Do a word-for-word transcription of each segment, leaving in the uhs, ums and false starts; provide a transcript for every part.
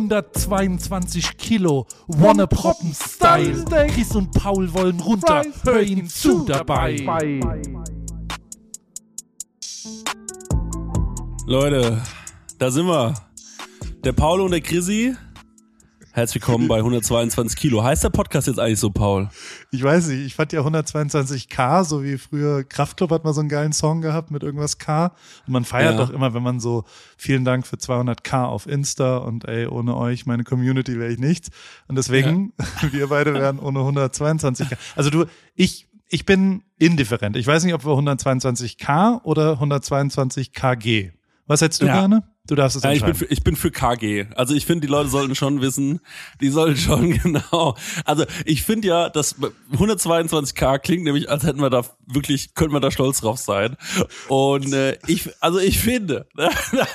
hundertzweiundzwanzig Kilo, wanna proppen Style. Chris und Paul wollen runter, hör ihnen zu dabei. Leute, da sind wir. Der Paul und der Chrissy. Herzlich willkommen bei hundertzweiundzwanzig Kilo. Heißt der Podcast jetzt eigentlich so, Paul? Ich weiß nicht, ich fand ja hundertzweiundzwanzig K, so wie früher Kraftclub hat mal so einen geilen Song gehabt mit irgendwas K. Und man feiert ja doch immer, wenn man so, vielen Dank für zweihundert K auf Insta und ey, ohne euch, meine Community wäre ich nichts. Und deswegen, ja. wir beide wären ohne hundertzweiundzwanzig K. Also du, ich, ich bin indifferent. Ich weiß nicht, ob wir hundertzweiundzwanzig K oder hundertzweiundzwanzig K G. Was hättest du ja. gerne? Du darfst es entscheiden. Ja, ich bin für, ich bin für K G. Also ich finde, die Leute sollten schon wissen, die sollten schon genau. Also ich finde ja, das hundertzweiundzwanzig K klingt nämlich, als hätten wir da wirklich, könnten wir da stolz drauf sein. Und äh, ich, also ich finde,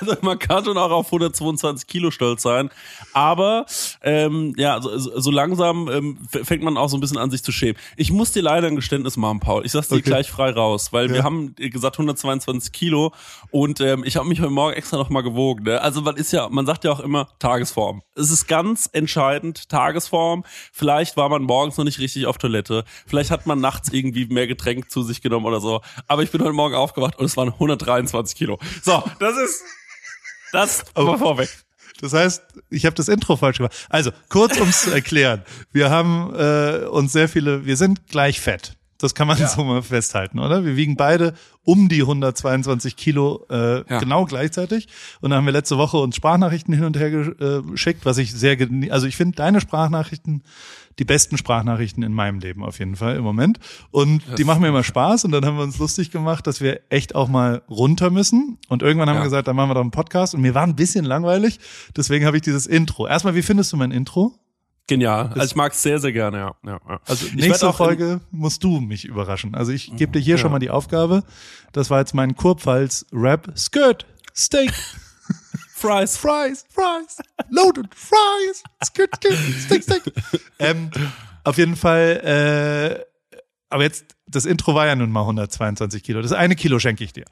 also man kann schon auch auf hundertzweiundzwanzig Kilo stolz sein. Aber ähm, ja, so, so langsam ähm, fängt man auch so ein bisschen an, sich zu schämen. Ich muss dir leider ein Geständnis machen, Paul. Ich sag's dir okay. gleich frei raus, weil ja. wir haben gesagt hundertzweiundzwanzig Kilo und ähm, ich habe mich heute Morgen extra nochmal gewogen. Also man ist ja, man sagt ja auch immer Tagesform. Es ist ganz entscheidend Tagesform. Vielleicht war man morgens noch nicht richtig auf Toilette. Vielleicht hat man nachts irgendwie mehr Getränk zu sich genommen oder so. Aber ich bin heute Morgen aufgewacht und es waren hundertdreiundzwanzig Kilo. So, das ist das mal vorweg. Das heißt, ich habe das Intro falsch gemacht. Also kurz ums zu erklären: Wir haben äh, uns sehr viele. Wir sind gleich fett. Das kann man ja. so mal festhalten, oder? Wir wiegen beide um die hundertzweiundzwanzig Kilo äh, ja. genau gleichzeitig. Und dann haben wir letzte Woche uns Sprachnachrichten hin und her geschickt, was ich sehr genie- also ich finde deine Sprachnachrichten die besten Sprachnachrichten in meinem Leben auf jeden Fall im Moment. Und das die machen mir immer Spaß. Und dann haben wir uns lustig gemacht, dass wir echt auch mal runter müssen. Und irgendwann haben ja. wir gesagt, dann machen wir doch einen Podcast. Und mir war ein bisschen langweilig. Deswegen habe ich dieses Intro. Erstmal, wie findest du mein Intro? Genial. Also ich mag es sehr, sehr gerne, ja. ja, ja. Also nächste Folge musst du mich überraschen. Also ich gebe dir hier ja. schon mal die Aufgabe. Das war jetzt mein Kurpfalz-Rap. Skirt, Steak, Fries, Fries, Fries, Loaded Fries, Skirt, Skirt, Steak, Steak. Ähm, auf jeden Fall, äh, aber jetzt, das Intro war ja nun mal hundertzweiundzwanzig Kilo. Das eine Kilo schenke ich dir.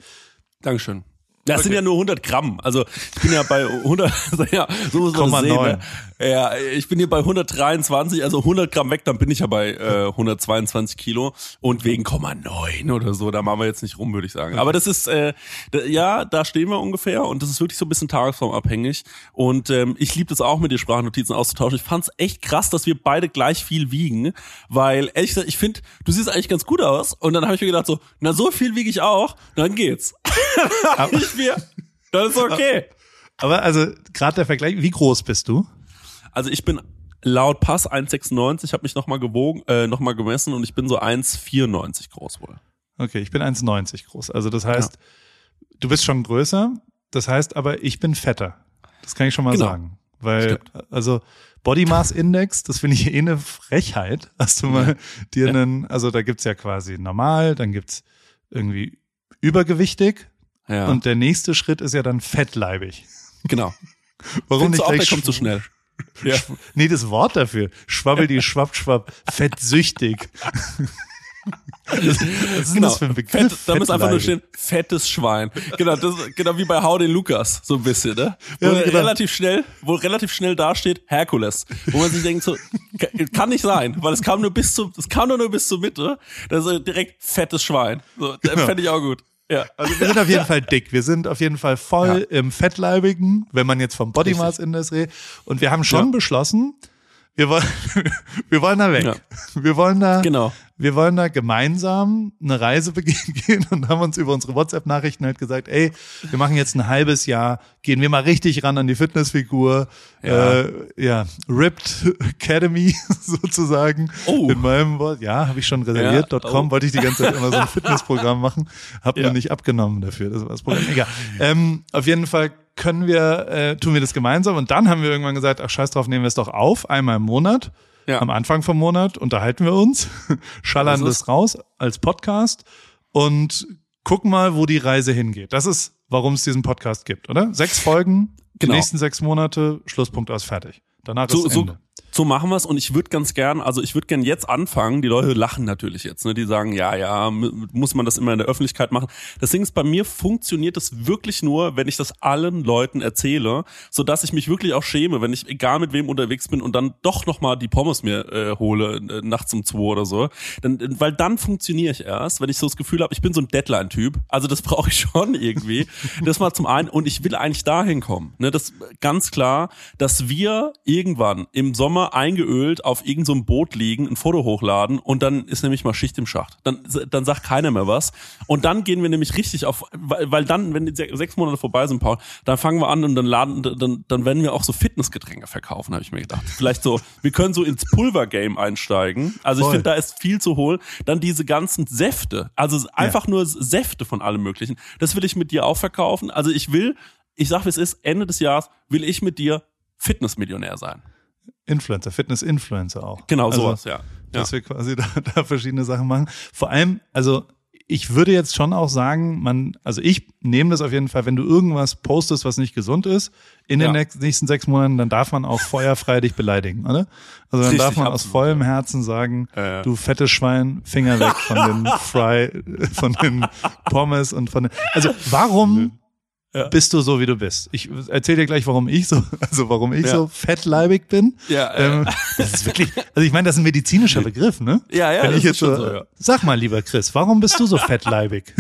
Dankeschön. Das okay. sind ja nur hundert Gramm. Also, ich bin ja bei hundert, ja, so muss man das sehen. Ne? Ja, ich bin hier bei hundertdreiundzwanzig, also hundert Gramm weg, dann bin ich ja bei äh, hundertzweiundzwanzig Kilo. Und wegen Komma neun oder so, da machen wir jetzt nicht rum, würde ich sagen. Aber das ist, äh, da, ja, da stehen wir ungefähr und das ist wirklich so ein bisschen tagesformabhängig. Und ähm, ich liebe das auch, mit dir Sprachnotizen auszutauschen. Ich fand's echt krass, dass wir beide gleich viel wiegen, weil ehrlich gesagt, ich finde, du siehst eigentlich ganz gut aus. Und dann habe ich mir gedacht so, na so viel wiege ich auch, dann geht's. Wir. Das ist okay. Aber also gerade der Vergleich, wie groß bist du? Also ich bin laut Pass eins Komma sechsundneunzig, habe mich nochmal gewogen, äh, nochmal gemessen und ich bin so eins Komma vierundneunzig groß wohl. Okay, ich bin eins Komma neunzig groß. Also das heißt, ja. du bist schon größer, das heißt aber, ich bin fetter. Das kann ich schon mal genau. sagen. Weil, stimmt. also Body Mass Index, das finde ich eh eine Frechheit. Hast du mal ja. dir einen, ja. also da gibt's ja quasi normal, dann gibt's irgendwie übergewichtig. Ja. Und der nächste Schritt ist ja dann fettleibig. Genau. Warum Findest nicht? Auch, kommt zu schnell. Ja. Nee, das Wort dafür. Schwabbel die schwapp, schwapp. Fettsüchtig. Das, was ist genau. das für ein Begriff? Fett, da muss einfach nur stehen, fettes Schwein. Genau, das, genau wie bei How den Lukas, so ein bisschen, ne? Wo ja, genau. relativ schnell, wo relativ schnell da steht, Herkules. Wo man sich denkt so, kann nicht sein, weil es kam nur bis zum, es kam nur, nur bis zur Mitte. Das ist direkt fettes Schwein. So, genau. Das fände ich auch gut. Ja. Also wir sind auf jeden Fall dick, wir sind auf jeden Fall voll ja. im Fettleibigen, wenn man jetzt vom Body Mass Index redet. Und wir haben schon ja. beschlossen, wir wollen, wir wollen da weg. Ja. Wir wollen da, genau. wir wollen da gemeinsam eine Reise begehen und haben uns über unsere WhatsApp-Nachrichten halt gesagt, ey, wir machen jetzt ein halbes Jahr, gehen wir mal richtig ran an die Fitnessfigur, ja, äh, ja. Ripped Academy sozusagen. Oh. In meinem Wort, ja, habe ich schon reserviert. Ja, .com oh. wollte ich die ganze Zeit immer so ein Fitnessprogramm machen, habe ja. mir nicht abgenommen dafür. Das war das Problem. Egal. Ähm, auf jeden Fall. können wir, äh, tun wir das gemeinsam und dann haben wir irgendwann gesagt, ach scheiß drauf, nehmen wir es doch auf, einmal im Monat, ja. am Anfang vom Monat unterhalten wir uns, schallern also. das raus als Podcast und gucken mal, wo die Reise hingeht. Das ist, warum es diesen Podcast gibt, oder? Sechs Folgen, genau. die nächsten sechs Monate, Schlusspunkt aus, fertig. Danach so, ist Ende. So, So machen wir es und ich würde ganz gern, also ich würde gern jetzt anfangen, die Leute lachen natürlich jetzt, ne? Die sagen, ja, ja, muss man das immer in der Öffentlichkeit machen. Deswegen ist bei mir funktioniert das wirklich nur, wenn ich das allen Leuten erzähle, sodass ich mich wirklich auch schäme, wenn ich egal mit wem unterwegs bin und dann doch nochmal die Pommes mir äh, hole, äh, nachts um zwei oder so. Dann, weil dann funktioniere ich erst, wenn ich so das Gefühl habe, ich bin so ein Deadline-Typ, also das brauche ich schon irgendwie. Das mal zum einen und ich will eigentlich dahin kommen, ne? Das ganz klar, dass wir irgendwann im Sommer eingeölt auf irgendeinem so Boot liegen, ein Foto hochladen und dann ist nämlich mal Schicht im Schacht. Dann, dann sagt keiner mehr was und dann gehen wir nämlich richtig auf, weil, weil dann, wenn die sechs Monate vorbei sind, Paul, dann fangen wir an und dann laden, dann, dann werden wir auch so Fitnessgetränke verkaufen, habe ich mir gedacht. Vielleicht so, wir können so ins Pulvergame einsteigen. Also ich finde, da ist viel zu holen. Dann diese ganzen Säfte, also einfach ja. nur Säfte von allem Möglichen. Das will ich mit dir auch verkaufen. Also ich will, ich sag, wie es ist, Ende des Jahres will ich mit dir Fitnessmillionär sein. Influencer, Fitness-Influencer auch. Genau, also, sowas, ja. ja. Dass wir quasi da, da verschiedene Sachen machen. Vor allem, also ich würde jetzt schon auch sagen, man, also ich nehme das auf jeden Fall, wenn du irgendwas postest, was nicht gesund ist, in ja. den nächsten sechs Monaten, dann darf man auch feuerfrei dich beleidigen, oder? Also dann Richtig, darf man absolut, aus vollem ja. Herzen sagen, äh. du fettes Schwein, Finger weg von den Fry, von den Pommes und von den, also warum Nö. Ja. bist du so, wie du bist? Ich erzähle dir gleich, warum ich so, also warum ich ja. so fettleibig bin. Ja, ähm, das ist wirklich, also ich meine, das ist ein medizinischer Begriff, ne? Ja, ja. Wenn das ich jetzt so, so ja. sag mal, lieber Chris, warum bist du so fettleibig?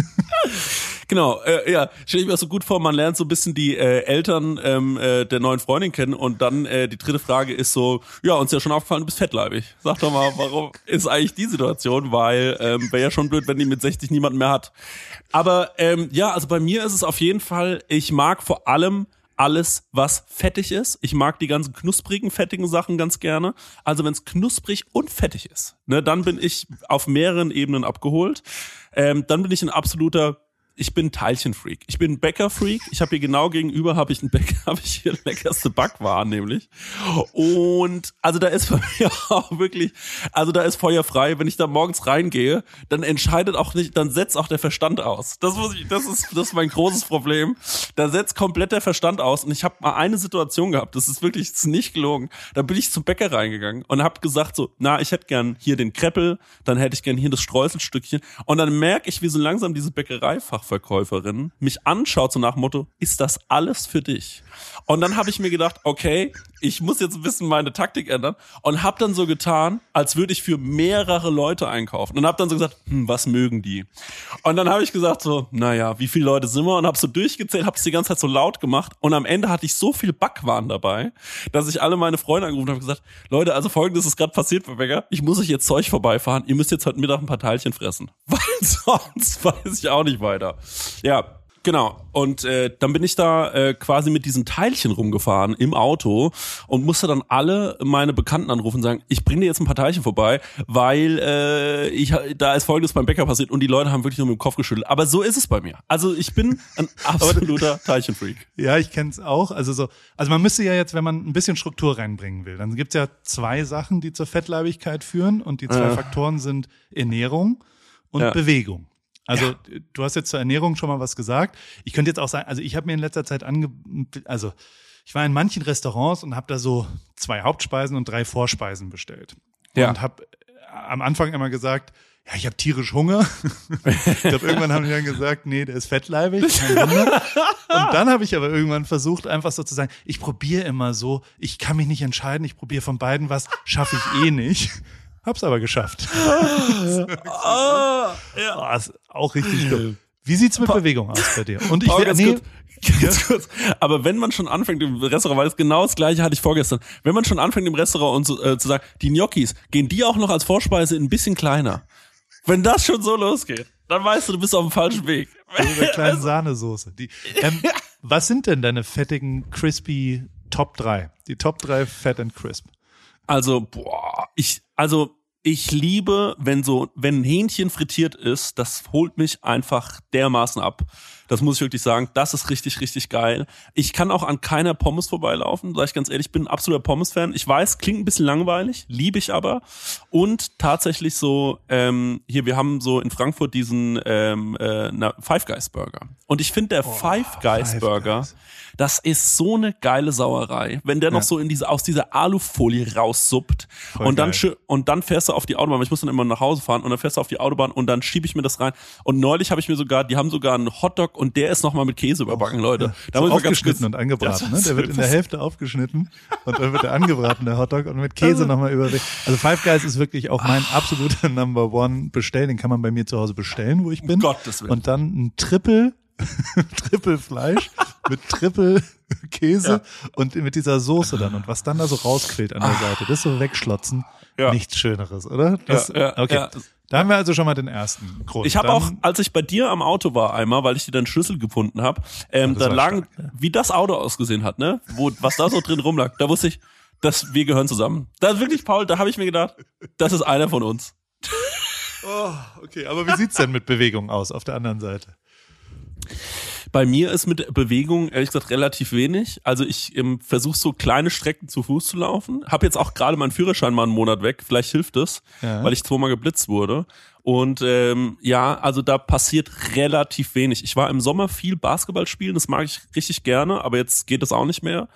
Genau, äh, ja, stell ich mir das so gut vor, man lernt so ein bisschen die äh, Eltern ähm, äh, der neuen Freundin kennen und dann äh, die dritte Frage ist so, ja, uns ist ja schon aufgefallen, du bist fettleibig. Sag doch mal, warum ist eigentlich die Situation, weil ähm, wäre ja schon blöd, wenn die mit sechzig niemanden mehr hat. Aber ähm, ja, also bei mir ist es auf jeden Fall, ich mag vor allem alles, was fettig ist. Ich mag die ganzen knusprigen, fettigen Sachen ganz gerne. Also wenn es knusprig und fettig ist, ne, dann bin ich auf mehreren Ebenen abgeholt. Ähm, dann bin ich ein absoluter Ich bin Teilchenfreak. Ich bin Bäckerfreak. Ich habe hier genau gegenüber habe ich einen Bäcker, habe ich hier leckerste Backwaren nämlich. Und also da ist bei mir auch wirklich, also da ist Feuer frei. Wenn ich da morgens reingehe, dann entscheidet auch nicht, dann setzt auch der Verstand aus. Das muss ich, das ist das ist mein großes Problem. Da setzt komplett der Verstand aus. Und ich habe mal eine Situation gehabt. Das ist wirklich das ist nicht gelogen. Da bin ich zum Bäcker reingegangen und habe gesagt so, na ich hätte gern hier den Kreppel, dann hätte ich gern hier das Streuselstückchen. Und dann merke ich, wie so langsam diese Bäckereifach Verkäuferin mich anschaut, so nach Motto, ist das alles für dich? Und dann habe ich mir gedacht, okay, ich muss jetzt ein bisschen meine Taktik ändern und habe dann so getan, als würde ich für mehrere Leute einkaufen und habe dann so gesagt, hm, was mögen die? Und dann habe ich gesagt so, naja, wie viele Leute sind wir? Und habe so durchgezählt, habe es die ganze Zeit so laut gemacht und am Ende hatte ich so viel Backwaren dabei, dass ich alle meine Freunde angerufen habe und gesagt, Leute, also Folgendes ist gerade passiert, Bäcker, ich muss euch jetzt Zeug vorbeifahren, ihr müsst jetzt heute Mittag ein paar Teilchen fressen, weil sonst weiß ich auch nicht weiter. Ja, genau. Und äh, dann bin ich da äh, quasi mit diesen Teilchen rumgefahren im Auto und musste dann alle meine Bekannten anrufen und sagen, ich bringe dir jetzt ein paar Teilchen vorbei, weil äh, ich da ist Folgendes beim Bäcker passiert und die Leute haben wirklich nur mit dem Kopf geschüttelt. Aber so ist es bei mir. Also ich bin ein absoluter Teilchenfreak. Ja, ich kenn's auch. Also so, also man müsste ja jetzt, wenn man ein bisschen Struktur reinbringen will, dann gibt's ja zwei Sachen, die zur Fettleibigkeit führen und die zwei äh. Faktoren sind Ernährung und ja. Bewegung. Also ja. du hast jetzt zur Ernährung schon mal was gesagt. Ich könnte jetzt auch sagen, also ich habe mir in letzter Zeit ange... Also ich war in manchen Restaurants und habe da so zwei Hauptspeisen und drei Vorspeisen bestellt. Ja. Und habe am Anfang immer gesagt, ja, ich habe tierisch Hunger. Ich glaube, irgendwann haben die dann gesagt, nee, der ist fettleibig. Kein Hunger. Und dann habe ich aber irgendwann versucht, einfach so zu sagen, ich probiere immer so, ich kann mich nicht entscheiden, ich probiere von beiden was, schaffe ich eh nicht. Hab's aber geschafft. oh, ja. Ist auch richtig dumm. Wie sieht's mit pa- Bewegung aus bei dir? Und ich Paul, ganz, nee. kurz, ganz kurz. Aber wenn man schon anfängt im Restaurant, weil es genau das Gleiche hatte ich vorgestern, wenn man schon anfängt im Restaurant und zu, äh, zu sagen, die Gnocchis, gehen die auch noch als Vorspeise ein bisschen kleiner? Wenn das schon so losgeht, dann weißt du, du bist auf dem falschen Weg. Mit der kleinen Sahnesoße. Die, ähm, was sind denn deine fettigen, crispy Top drei? Die Top drei Fat and Crisp. Also, boah, ich, also, ich liebe, wenn so, wenn ein Hähnchen frittiert ist, das holt mich einfach dermaßen ab. Das muss ich wirklich sagen. Das ist richtig, richtig geil. Ich kann auch an keiner Pommes vorbeilaufen, sag ich ganz ehrlich. Ich bin ein absoluter Pommes-Fan. Ich weiß, klingt ein bisschen langweilig, liebe ich aber. Und tatsächlich so, ähm, hier, wir haben so in Frankfurt diesen ähm, äh, na, Five Guys Burger. Und ich finde, der oh, Five Guys Five Burger, Guys. das ist so eine geile Sauerei. Wenn der ja. noch so in diese, aus dieser Alufolie raussuppt und dann, und dann fährst du auf die Autobahn. Ich muss dann immer nach Hause fahren und dann fährst du auf die Autobahn und dann schiebe ich mir das rein. Und neulich habe ich mir sogar, die haben sogar einen Hotdog und der ist nochmal mit Käse überbacken, Leute. Ja. Da so aufgeschnitten ganz und angebraten. Ne? Der wird in der Hälfte aufgeschnitten und dann wird der angebraten, der Hotdog, und mit Käse nochmal überbacken. Also Five Guys ist wirklich auch mein absoluter Number One Bestell. Den kann man bei mir zu Hause bestellen, wo ich bin. Um Gottes Willen. Und dann ein Triple Triple Fleisch mit Triple Käse ja. und mit dieser Soße dann. Und was dann da so rausquillt an der Seite, das so wegschlotzen, ja. nichts Schöneres, oder? Das, ja, ja, okay. Ja. Da haben wir also schon mal den ersten Grund. Ich habe auch, als ich bei dir am Auto war einmal, weil ich dir deinen Schlüssel gefunden habe, ähm, ja, da lagen, stark, ja. wie das Auto ausgesehen hat, ne? Wo, was da so drin rumlag, da wusste ich, dass wir gehören zusammen. Da wirklich, Paul, da habe ich mir gedacht, das ist einer von uns. Oh, okay, aber wie sieht's denn mit Bewegung aus auf der anderen Seite? Bei mir ist mit Bewegung, ehrlich gesagt, relativ wenig. Also ich ähm, versuche so kleine Strecken zu Fuß zu laufen. Hab jetzt auch gerade meinen Führerschein mal einen Monat weg. Vielleicht hilft es, ja. weil ich zweimal geblitzt wurde. Und ähm, ja, also da passiert relativ wenig. Ich war im Sommer viel Basketball spielen. Das mag ich richtig gerne, aber jetzt geht das auch nicht mehr.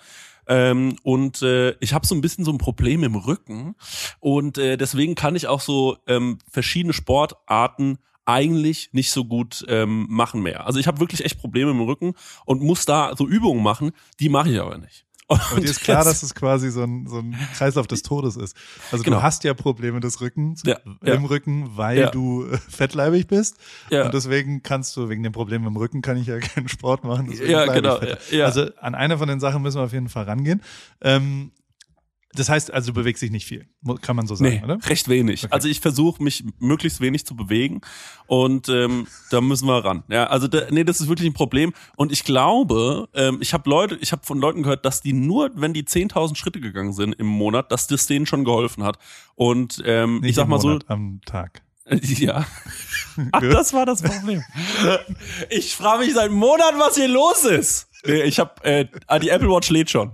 Ähm, und äh, ich habe so ein bisschen so ein Problem im Rücken. Und äh, deswegen kann ich auch so ähm, verschiedene Sportarten eigentlich nicht so gut ähm, machen mehr. Also ich habe wirklich echt Probleme im Rücken und muss da so Übungen machen, die mache ich aber nicht. Und, und dir ist klar, dass es quasi so ein, so ein Kreislauf des Todes ist. Also genau. du hast ja Probleme des Rückens, ja, ja. im Rücken, weil ja. du fettleibig bist. Ja. Und deswegen kannst du, wegen dem Problem im Rücken kann ich ja keinen Sport machen. Ja, genau. Ja. Also an einer von den Sachen müssen wir auf jeden Fall rangehen. Ähm, Das heißt, also du bewegst dich nicht viel, kann man so sagen, nee, oder? Recht wenig. Okay. Also ich versuche mich möglichst wenig zu bewegen und ähm, da müssen wir ran. Ja, also da, nee, das ist wirklich ein Problem. Und ich glaube, ähm, ich habe Leute, ich habe von Leuten gehört, dass die nur, wenn die zehntausend Schritte gegangen sind im Monat, dass das denen schon geholfen hat. Und ähm, nicht ich sag mal so, am Tag. Ja. Ach, das war das Problem. Ich frage mich seit Monat, was hier los ist. Ich habe äh, die Apple Watch lädt schon.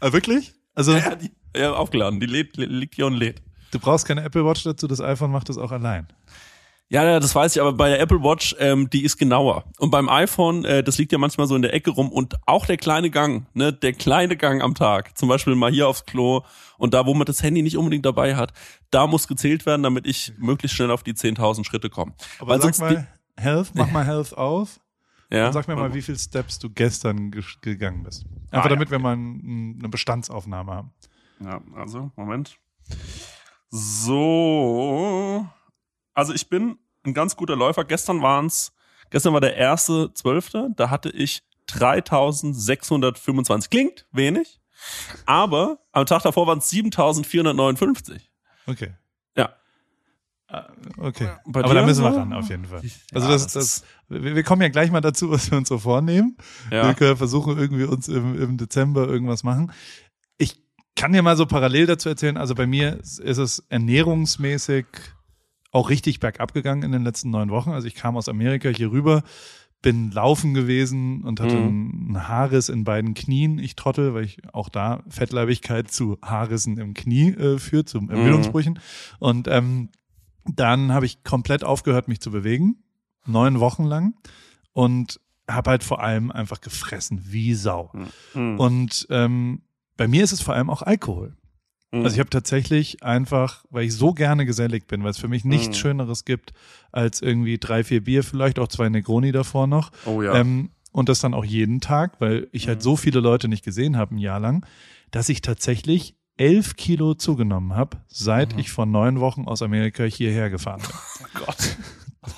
Ah, wirklich? Also, ja, ja, die, ja, aufgeladen, die lädt, liegt hier und lädt. Du brauchst keine Apple Watch dazu, das iPhone macht das auch allein. Ja, das weiß ich, aber bei der Apple Watch, ähm, die ist genauer. Und beim iPhone, äh, das liegt ja manchmal so in der Ecke rum und auch der kleine Gang, ne, der kleine Gang am Tag, zum Beispiel mal hier aufs Klo und da, wo man das Handy nicht unbedingt dabei hat, da muss gezählt werden, damit ich möglichst schnell auf die zehntausend Schritte komme. Aber weil sag mal, die, Health, mach mal Health auf. Ja. Dann sag mir mal, wie viele Steps du gestern ge- gegangen bist. Einfach ah, damit ja. wir mal ein, eine Bestandsaufnahme haben. Ja, also, Moment. So. Also ich bin ein ganz guter Läufer. Gestern waren's, gestern war der erste Zwölfte. Da hatte ich dreitausendsechshundertfünfundzwanzig. Klingt wenig, aber am Tag davor waren es siebentausendvierhundertneunundfünfzig. Okay. Ja. Okay, aber da müssen wir ran, auf jeden Fall. Also das, das, wir kommen ja gleich mal dazu, was wir uns so vornehmen. Ja. Wir können versuchen, irgendwie uns im, im Dezember irgendwas machen. Ich kann dir mal so parallel dazu erzählen, also bei mir ist es ernährungsmäßig auch richtig bergab gegangen in den letzten neun Wochen. Also ich kam aus Amerika hier rüber, bin laufen gewesen und hatte mhm. einen Haarriss in beiden Knien. Ich trottel, weil ich auch da Fettleibigkeit zu Haarrissen im Knie äh, führt, zu Ermüdungsbrüchen. Mhm. Und ähm, dann habe ich komplett aufgehört, mich zu bewegen, neun Wochen lang, und habe halt vor allem einfach gefressen wie Sau. Mhm. Und ähm, bei mir ist es vor allem auch Alkohol. Mhm. Also ich habe tatsächlich einfach, weil ich so gerne gesellig bin, weil es für mich nichts mhm. Schöneres gibt als irgendwie drei, vier Bier, vielleicht auch zwei Negroni davor noch. Oh ja. Ähm, und das dann auch jeden Tag, weil ich mhm. halt so viele Leute nicht gesehen habe ein Jahr lang, dass ich tatsächlich elf Kilo zugenommen habe, seit mhm. ich vor neun Wochen aus Amerika hierher gefahren bin. Oh Gott.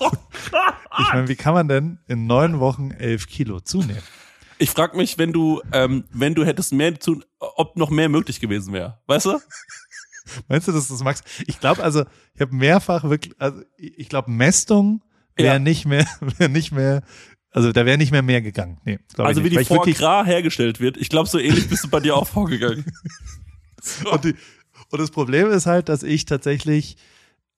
Oh Gott. Ich meine, wie kann man denn in neun Wochen elf Kilo zunehmen? Ich frage mich, wenn du, ähm, wenn du hättest mehr zu, ob noch mehr möglich gewesen wäre. Weißt du? Meinst du, dass das Max? Ich glaube, also ich habe mehrfach wirklich, also ich glaube, Mästung wäre ja. nicht mehr, wäre nicht mehr. Also da wäre nicht mehr mehr gegangen. Nee, also wie die Foie Gras hergestellt wird. Ich glaube, so ähnlich bist du bei dir auch vorgegangen. So. Und, die, und das Problem ist halt, dass ich tatsächlich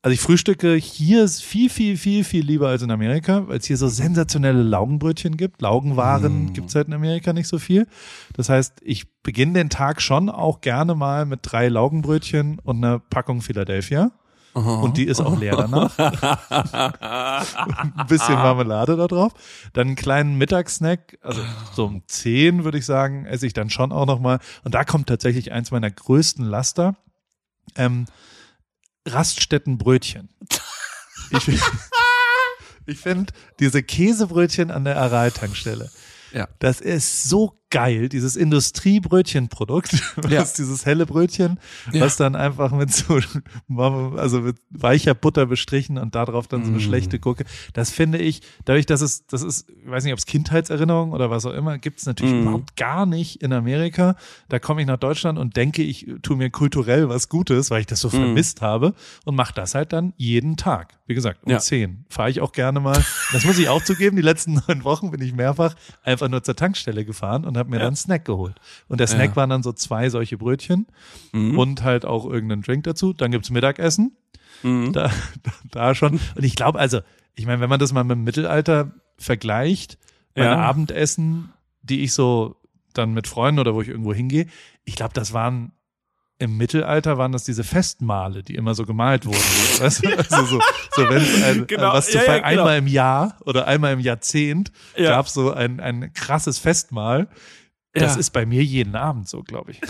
Also ich frühstücke hier viel, viel, viel, viel lieber als in Amerika, weil es hier so sensationelle Laugenbrötchen gibt. Laugenwaren mm. gibt es halt in Amerika nicht so viel. Das heißt, ich beginne den Tag schon auch gerne mal mit drei Laugenbrötchen und einer Packung Philadelphia. Oh. Und die ist auch leer danach. Ein bisschen Marmelade da drauf. Dann einen kleinen Mittagssnack, also so um zehn würde ich sagen, esse ich dann schon auch nochmal. Und da kommt tatsächlich eins meiner größten Laster. Ähm, Raststättenbrötchen. Ich, ich finde diese Käsebrötchen an der Aral-Tankstelle, ja. Das ist so geil, dieses Industriebrötchenprodukt, ja. Dieses helle Brötchen, ja. Was dann einfach mit so also mit weicher Butter bestrichen und darauf dann so eine mm. schlechte Gurke. Das finde ich, dadurch, dass es, das ist, ich weiß nicht, ob es Kindheitserinnerungen oder was auch immer, gibt es natürlich mm. überhaupt gar nicht in Amerika. Da komme ich nach Deutschland und denke, ich tue mir kulturell was Gutes, weil ich das so mm. vermisst habe und mache das halt dann jeden Tag. Wie gesagt, um ja. zehn fahre ich auch gerne mal. Das muss ich auch zugeben, die letzten neun Wochen bin ich mehrfach einfach nur zur Tankstelle gefahren und habe mir ja. dann einen Snack geholt. Und der Snack ja. waren dann so zwei solche Brötchen mhm. und halt auch irgendeinen Drink dazu. Dann gibt's Mittagessen. Mhm. Da, da schon. Und ich glaube, also, ich meine, wenn man das mal mit dem Mittelalter vergleicht, meine ja. Abendessen, die ich so dann mit Freunden oder wo ich irgendwo hingehe, ich glaube, das waren im Mittelalter waren das diese Festmale, die immer so gemalt wurden. Weißt du? Also so, so wenn es ein, genau. ein, was zu ja, feiern, ja, genau. einmal im Jahr oder einmal im Jahrzehnt ja. gab es so ein, ein krasses Festmahl. Das ja. ist bei mir jeden Abend so, glaube ich.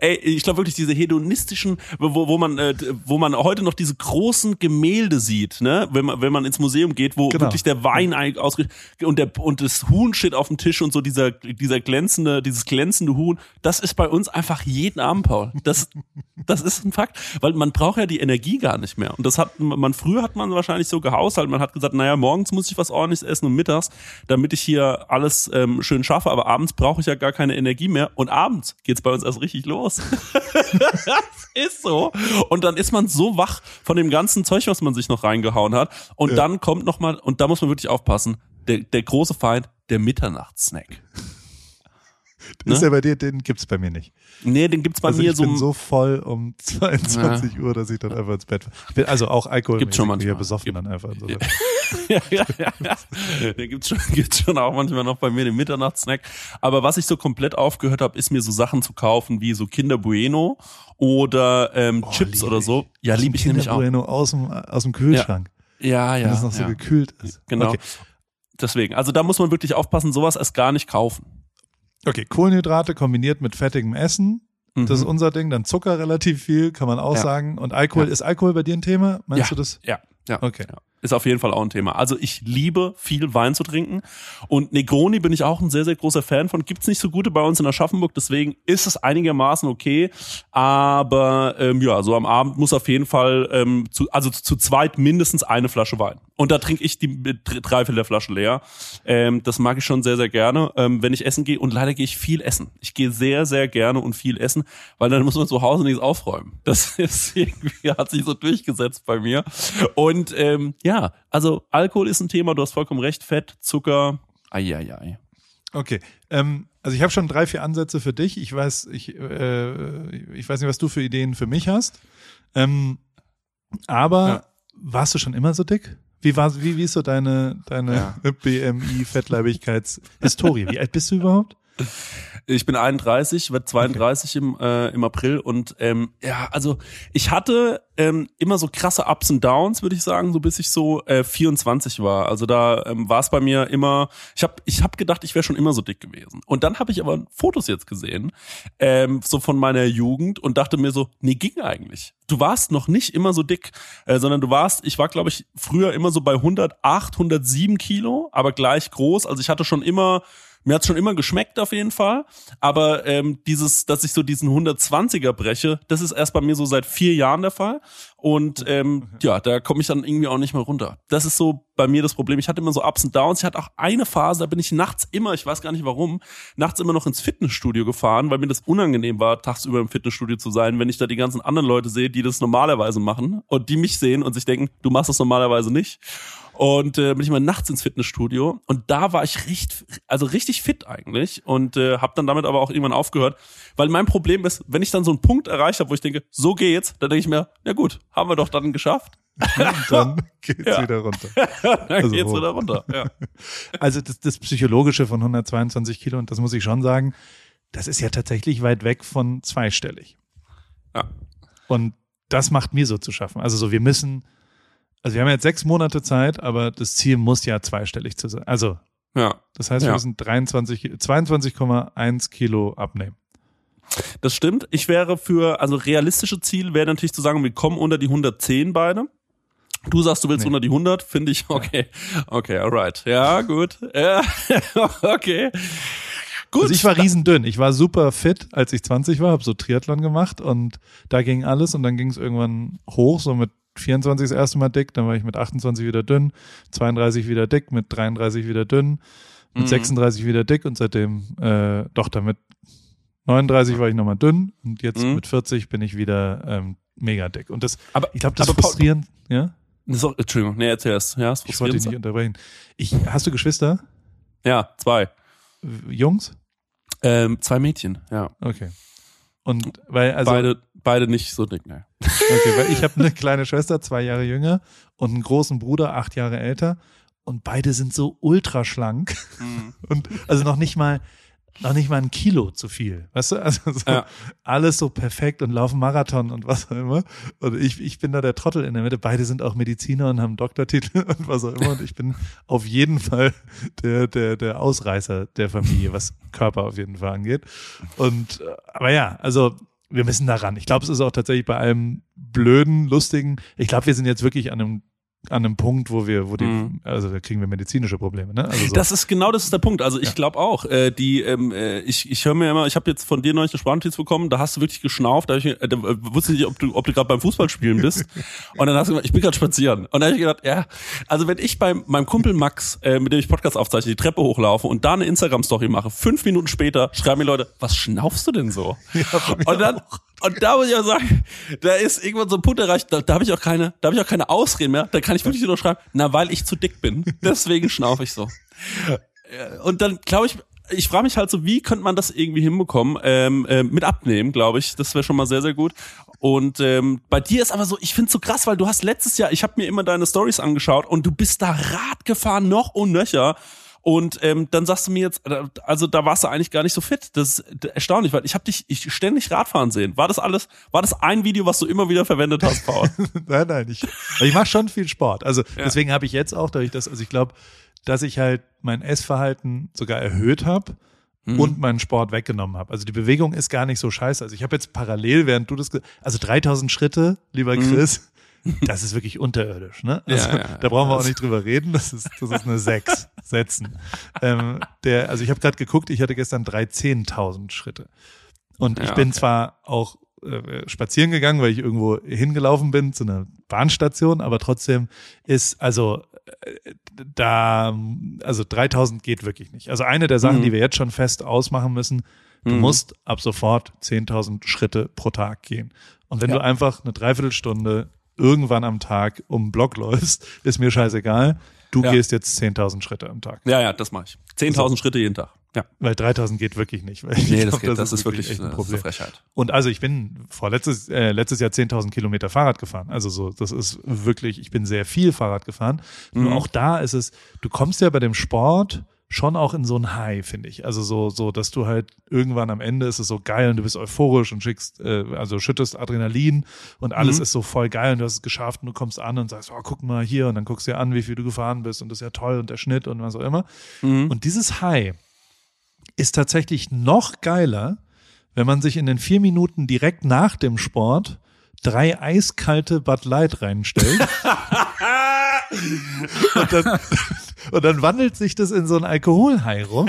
Ey, ich glaube wirklich diese hedonistischen, wo, wo man, äh, wo man heute noch diese großen Gemälde sieht, ne, wenn man, wenn man ins Museum geht, wo genau. wirklich der Wein ausgeschüttet und der und das Huhn steht auf dem Tisch und so dieser, dieser glänzende, dieses glänzende Huhn, das ist bei uns einfach jeden Abend, Paul. Das, das ist ein Fakt, weil man braucht ja die Energie gar nicht mehr. Und das hat man früher hat man wahrscheinlich so gehaushaltet. Man hat gesagt, naja, morgens muss ich was Ordentliches essen und mittags, damit ich hier alles ähm, schön schaffe. Aber abends brauche ich ja gar keine Energie mehr. Und abends geht's bei uns erst richtig los. Das ist so. Und dann ist man so wach von dem ganzen Zeug, was man sich noch reingehauen hat. Und ja. dann kommt nochmal, und da muss man wirklich aufpassen, der, der große Feind, der Mitternachtssnack. Ne? Ist ja bei dir, den gibt's bei mir nicht. Nee, den gibt's bei also mir so. Ich bin so voll um zweiundzwanzig ja. Uhr, dass ich dann einfach ins Bett fahre. Ich bin also auch Alkohol. Gibt's schon manchmal. Wir besoffen Gibt. Dann einfach. So ja. ja, ja, ja, ja. Den gibt's schon, gibt's schon auch manchmal noch bei mir, den Mitternachtssnack. Aber was ich so komplett aufgehört habe, ist mir so Sachen zu kaufen, wie so Kinder Bueno oder ähm, oh, Chips oder so. Ja, liebe ich Kinder nämlich auch. Kinder Bueno aus dem, aus dem Kühlschrank. Ja, ja. ja Wenn es noch ja. so gekühlt ist. Genau. Okay. Deswegen, also da muss man wirklich aufpassen, sowas erst gar nicht kaufen. Okay, Kohlenhydrate kombiniert mit fettigem Essen, mhm. das ist unser Ding. Dann Zucker relativ viel, kann man auch ja. sagen. Und Alkohol, ja. ist Alkohol bei dir ein Thema? Meinst ja. du das? Ja, ja. Okay. Ja. Ist auf jeden Fall auch ein Thema. Also ich liebe viel Wein zu trinken und Negroni bin ich auch ein sehr, sehr großer Fan von. Gibt's nicht so gute bei uns in Aschaffenburg, deswegen ist es einigermaßen okay. Aber ähm, ja, so am Abend muss auf jeden Fall, ähm, zu, also zu, zu zweit mindestens eine Flasche Wein. Und da trinke ich die Dreiviertel der Flasche leer. Ähm, das mag ich schon sehr, sehr gerne, ähm, wenn ich essen gehe. Und leider gehe ich viel essen. Ich gehe sehr, sehr gerne und viel essen, weil dann muss man zu Hause nichts aufräumen. Das ist irgendwie, hat sich so durchgesetzt bei mir. Und ähm, ja, also Alkohol ist ein Thema, du hast vollkommen recht. Fett, Zucker, eieiei. Okay, ähm, also ich habe schon drei, vier Ansätze für dich. Ich weiß, ich, äh, ich weiß nicht, was du für Ideen für mich hast. Ähm, aber ja. warst du schon immer so dick? Wie, war, wie, wie ist so deine, deine ja. B M I-Fettleibigkeitshistorie? Wie alt bist du überhaupt? Ich bin einunddreißig, werde zweiunddreißig okay. im, äh, im April und ähm, ja, also ich hatte ähm, immer so krasse Ups und Downs, würde ich sagen, so bis ich so äh, vierundzwanzig war. Also da ähm, war es bei mir immer, ich habe ich hab gedacht, ich wäre schon immer so dick gewesen. Und dann habe ich aber Fotos jetzt gesehen, ähm, so von meiner Jugend und dachte mir so, nee, ging eigentlich. Du warst noch nicht immer so dick, äh, sondern du warst, ich war glaube ich früher immer so bei hundertacht, hundertsieben Kilo, aber gleich groß. Also ich hatte schon immer... Mir hat's schon immer geschmeckt auf jeden Fall, aber ähm, dieses, dass ich so diesen hundertzwanziger breche, das ist erst bei mir so seit vier Jahren der Fall und ähm, okay. ja, da komme ich dann irgendwie auch nicht mehr runter. Das ist so bei mir das Problem. Ich hatte immer so Ups und Downs. Ich hatte auch eine Phase, da bin ich nachts immer, ich weiß gar nicht warum, nachts immer noch ins Fitnessstudio gefahren, weil mir das unangenehm war, tagsüber im Fitnessstudio zu sein, wenn ich da die ganzen anderen Leute sehe, die das normalerweise machen und die mich sehen und sich denken, du machst das normalerweise nicht. Und äh, bin ich mal nachts ins Fitnessstudio und da war ich recht, also richtig fit eigentlich und äh, habe dann damit aber auch irgendwann aufgehört, weil mein Problem ist, wenn ich dann so einen Punkt erreicht habe, wo ich denke, so geht's, dann denke ich mir, na gut, haben wir doch dann geschafft. Und dann geht's ja. wieder runter. Dann also geht's hoch. wieder runter, ja. Also das, das Psychologische von hundertzweiundzwanzig Kilo, und das muss ich schon sagen, das ist ja tatsächlich weit weg von zweistellig. Ja. Und das macht mir so zu schaffen. Also so, wir müssen, also wir haben jetzt sechs Monate Zeit, aber das Ziel muss ja zweistellig zu sein. Also, ja. Das heißt, wir ja. müssen zweiundzwanzig Komma eins Kilo abnehmen. Das stimmt. Ich wäre für, also realistische Ziel wäre natürlich zu sagen, wir kommen unter die hundertzehn beide. Du sagst, du willst nee. unter die hundert, finde ich, okay. Ja. Okay, alright. Ja, gut. Ja, okay. Gut. Also ich war riesendünn. Ich war super fit, als ich zwanzig war, habe so Triathlon gemacht und da ging alles und dann ging es irgendwann hoch, so mit vierundzwanzig das erste Mal dick, dann war ich mit achtundzwanzig wieder dünn, zweiunddreißig wieder dick, mit dreiunddreißig wieder dünn, mit mhm. sechsunddreißig wieder dick und seitdem, äh, doch damit neununddreißig war ich nochmal dünn und jetzt mhm. mit vierzig bin ich wieder ähm, mega dick. Und das, aber, ich glaube, das aber frustrierend, Paul, ja? So, Entschuldigung, nee, erzähl erst. Ja, ich wollte dich nicht unterbrechen. Ich, hast du Geschwister? Ja, zwei. Jungs? Ähm, zwei Mädchen, ja. Okay. Und weil also beide, beide nicht so dick, ne. Okay, weil ich habe eine kleine Schwester, zwei Jahre jünger und einen großen Bruder, acht Jahre älter und beide sind so ultra schlank mhm. und also noch nicht mal noch nicht mal ein Kilo zu viel, weißt du? Also so ja. alles so perfekt und laufen Marathon und was auch immer. Und ich, ich bin da der Trottel in der Mitte. Beide sind auch Mediziner und haben Doktortitel und was auch immer. Und ich bin auf jeden Fall der, der, der Ausreißer der Familie, was Körper auf jeden Fall angeht. Und, aber ja, also wir müssen da ran. Ich glaube, es ist auch tatsächlich bei allem Blöden, Lustigen. Ich glaube, wir sind jetzt wirklich an einem an einem Punkt, wo wir, wo die, mhm. also da kriegen wir medizinische Probleme, ne? Also so. Das ist genau, das ist der Punkt. Also ich ja. glaube auch, äh, die, ähm, äh, ich, ich höre mir immer, ich habe jetzt von dir neulich eine Sprachnotiz bekommen, da hast du wirklich geschnauft, da, hab ich, äh, da wusste ich nicht, ob du, ob du gerade beim Fußballspielen bist. Und dann hast du gesagt, ich bin gerade spazieren. Und dann habe ich gedacht, ja, also wenn ich bei meinem Kumpel Max, äh, mit dem ich Podcast aufzeichne, die Treppe hochlaufe und da eine Instagram-Story mache, fünf Minuten später schreiben mir Leute, was schnaufst du denn so? Ja, und dann auch. Und da muss ich auch sagen, da ist irgendwann so ein Punkt erreicht, da, da habe ich auch keine, da habe ich auch keine Ausreden mehr, da kann ich wirklich nur schreiben, na, weil ich zu dick bin, deswegen schnaufe ich so. Und dann glaube ich, ich frage mich halt so, wie könnte man das irgendwie hinbekommen, ähm, äh, mit Abnehmen, glaube ich, das wäre schon mal sehr, sehr gut. Und ähm, bei dir ist aber so, ich finde es so krass, weil du hast letztes Jahr, ich habe mir immer deine Stories angeschaut und du bist da Rad gefahren, noch und nöcher. Und ähm, dann sagst du mir jetzt, also da warst du eigentlich gar nicht so fit. Das ist erstaunlich, weil ich habe dich ich ständig Radfahren sehen. War das alles, war das ein Video, was du immer wieder verwendet hast, Paul? Nein, nein, ich, ich mache schon viel Sport. Also ja. deswegen habe ich jetzt auch, dadurch, dass, also ich glaube, dass ich halt mein Essverhalten sogar erhöht habe mhm. und meinen Sport weggenommen habe. Also die Bewegung ist gar nicht so scheiße. Also ich habe jetzt parallel, während du das, also dreitausend Schritte, lieber Chris, mhm. das ist wirklich unterirdisch, ne? Also, ja, ja, da brauchen wir auch nicht drüber reden. Das ist, das ist eine sechs Sätzen. Ähm, der, also ich habe gerade geguckt, ich hatte gestern dreizehntausend Schritte. Und ja, ich bin okay. zwar auch äh, spazieren gegangen, weil ich irgendwo hingelaufen bin zu einer Bahnstation, aber trotzdem ist, also äh, da, also dreitausend geht wirklich nicht. Also eine der Sachen, mhm. die wir jetzt schon fest ausmachen müssen, du mhm. musst ab sofort zehntausend Schritte pro Tag gehen. Und wenn ja. du einfach eine Dreiviertelstunde irgendwann am Tag um den Block läufst, ist mir scheißegal. Du ja. gehst jetzt zehntausend Schritte am Tag. Ja, ja, das mache ich. zehntausend also, Schritte jeden Tag. Ja. Weil dreitausend geht wirklich nicht. Weil nee, das, glaub, geht, das, das ist wirklich, wirklich echt ein Problem. Eine Frechheit. Und also ich bin vorletztes äh, letztes Jahr zehntausend Kilometer Fahrrad gefahren. Also so, das ist wirklich, ich bin sehr viel Fahrrad gefahren. Mhm. Nur auch da ist es, du kommst ja bei dem Sport schon auch in so ein High, finde ich. Also so, so, dass du halt irgendwann am Ende ist es so geil und du bist euphorisch und schickst, äh, also schüttest Adrenalin und alles mhm. ist so voll geil und du hast es geschafft und du kommst an und sagst, oh, guck mal hier und dann guckst du dir an, wie viel du gefahren bist und das ist ja toll und der Schnitt und was auch immer. Mhm. Und dieses High ist tatsächlich noch geiler, wenn man sich in den vier Minuten direkt nach dem Sport drei eiskalte Bud Light reinstellt. und dann Und dann wandelt sich das in so ein Alkoholhigh rum.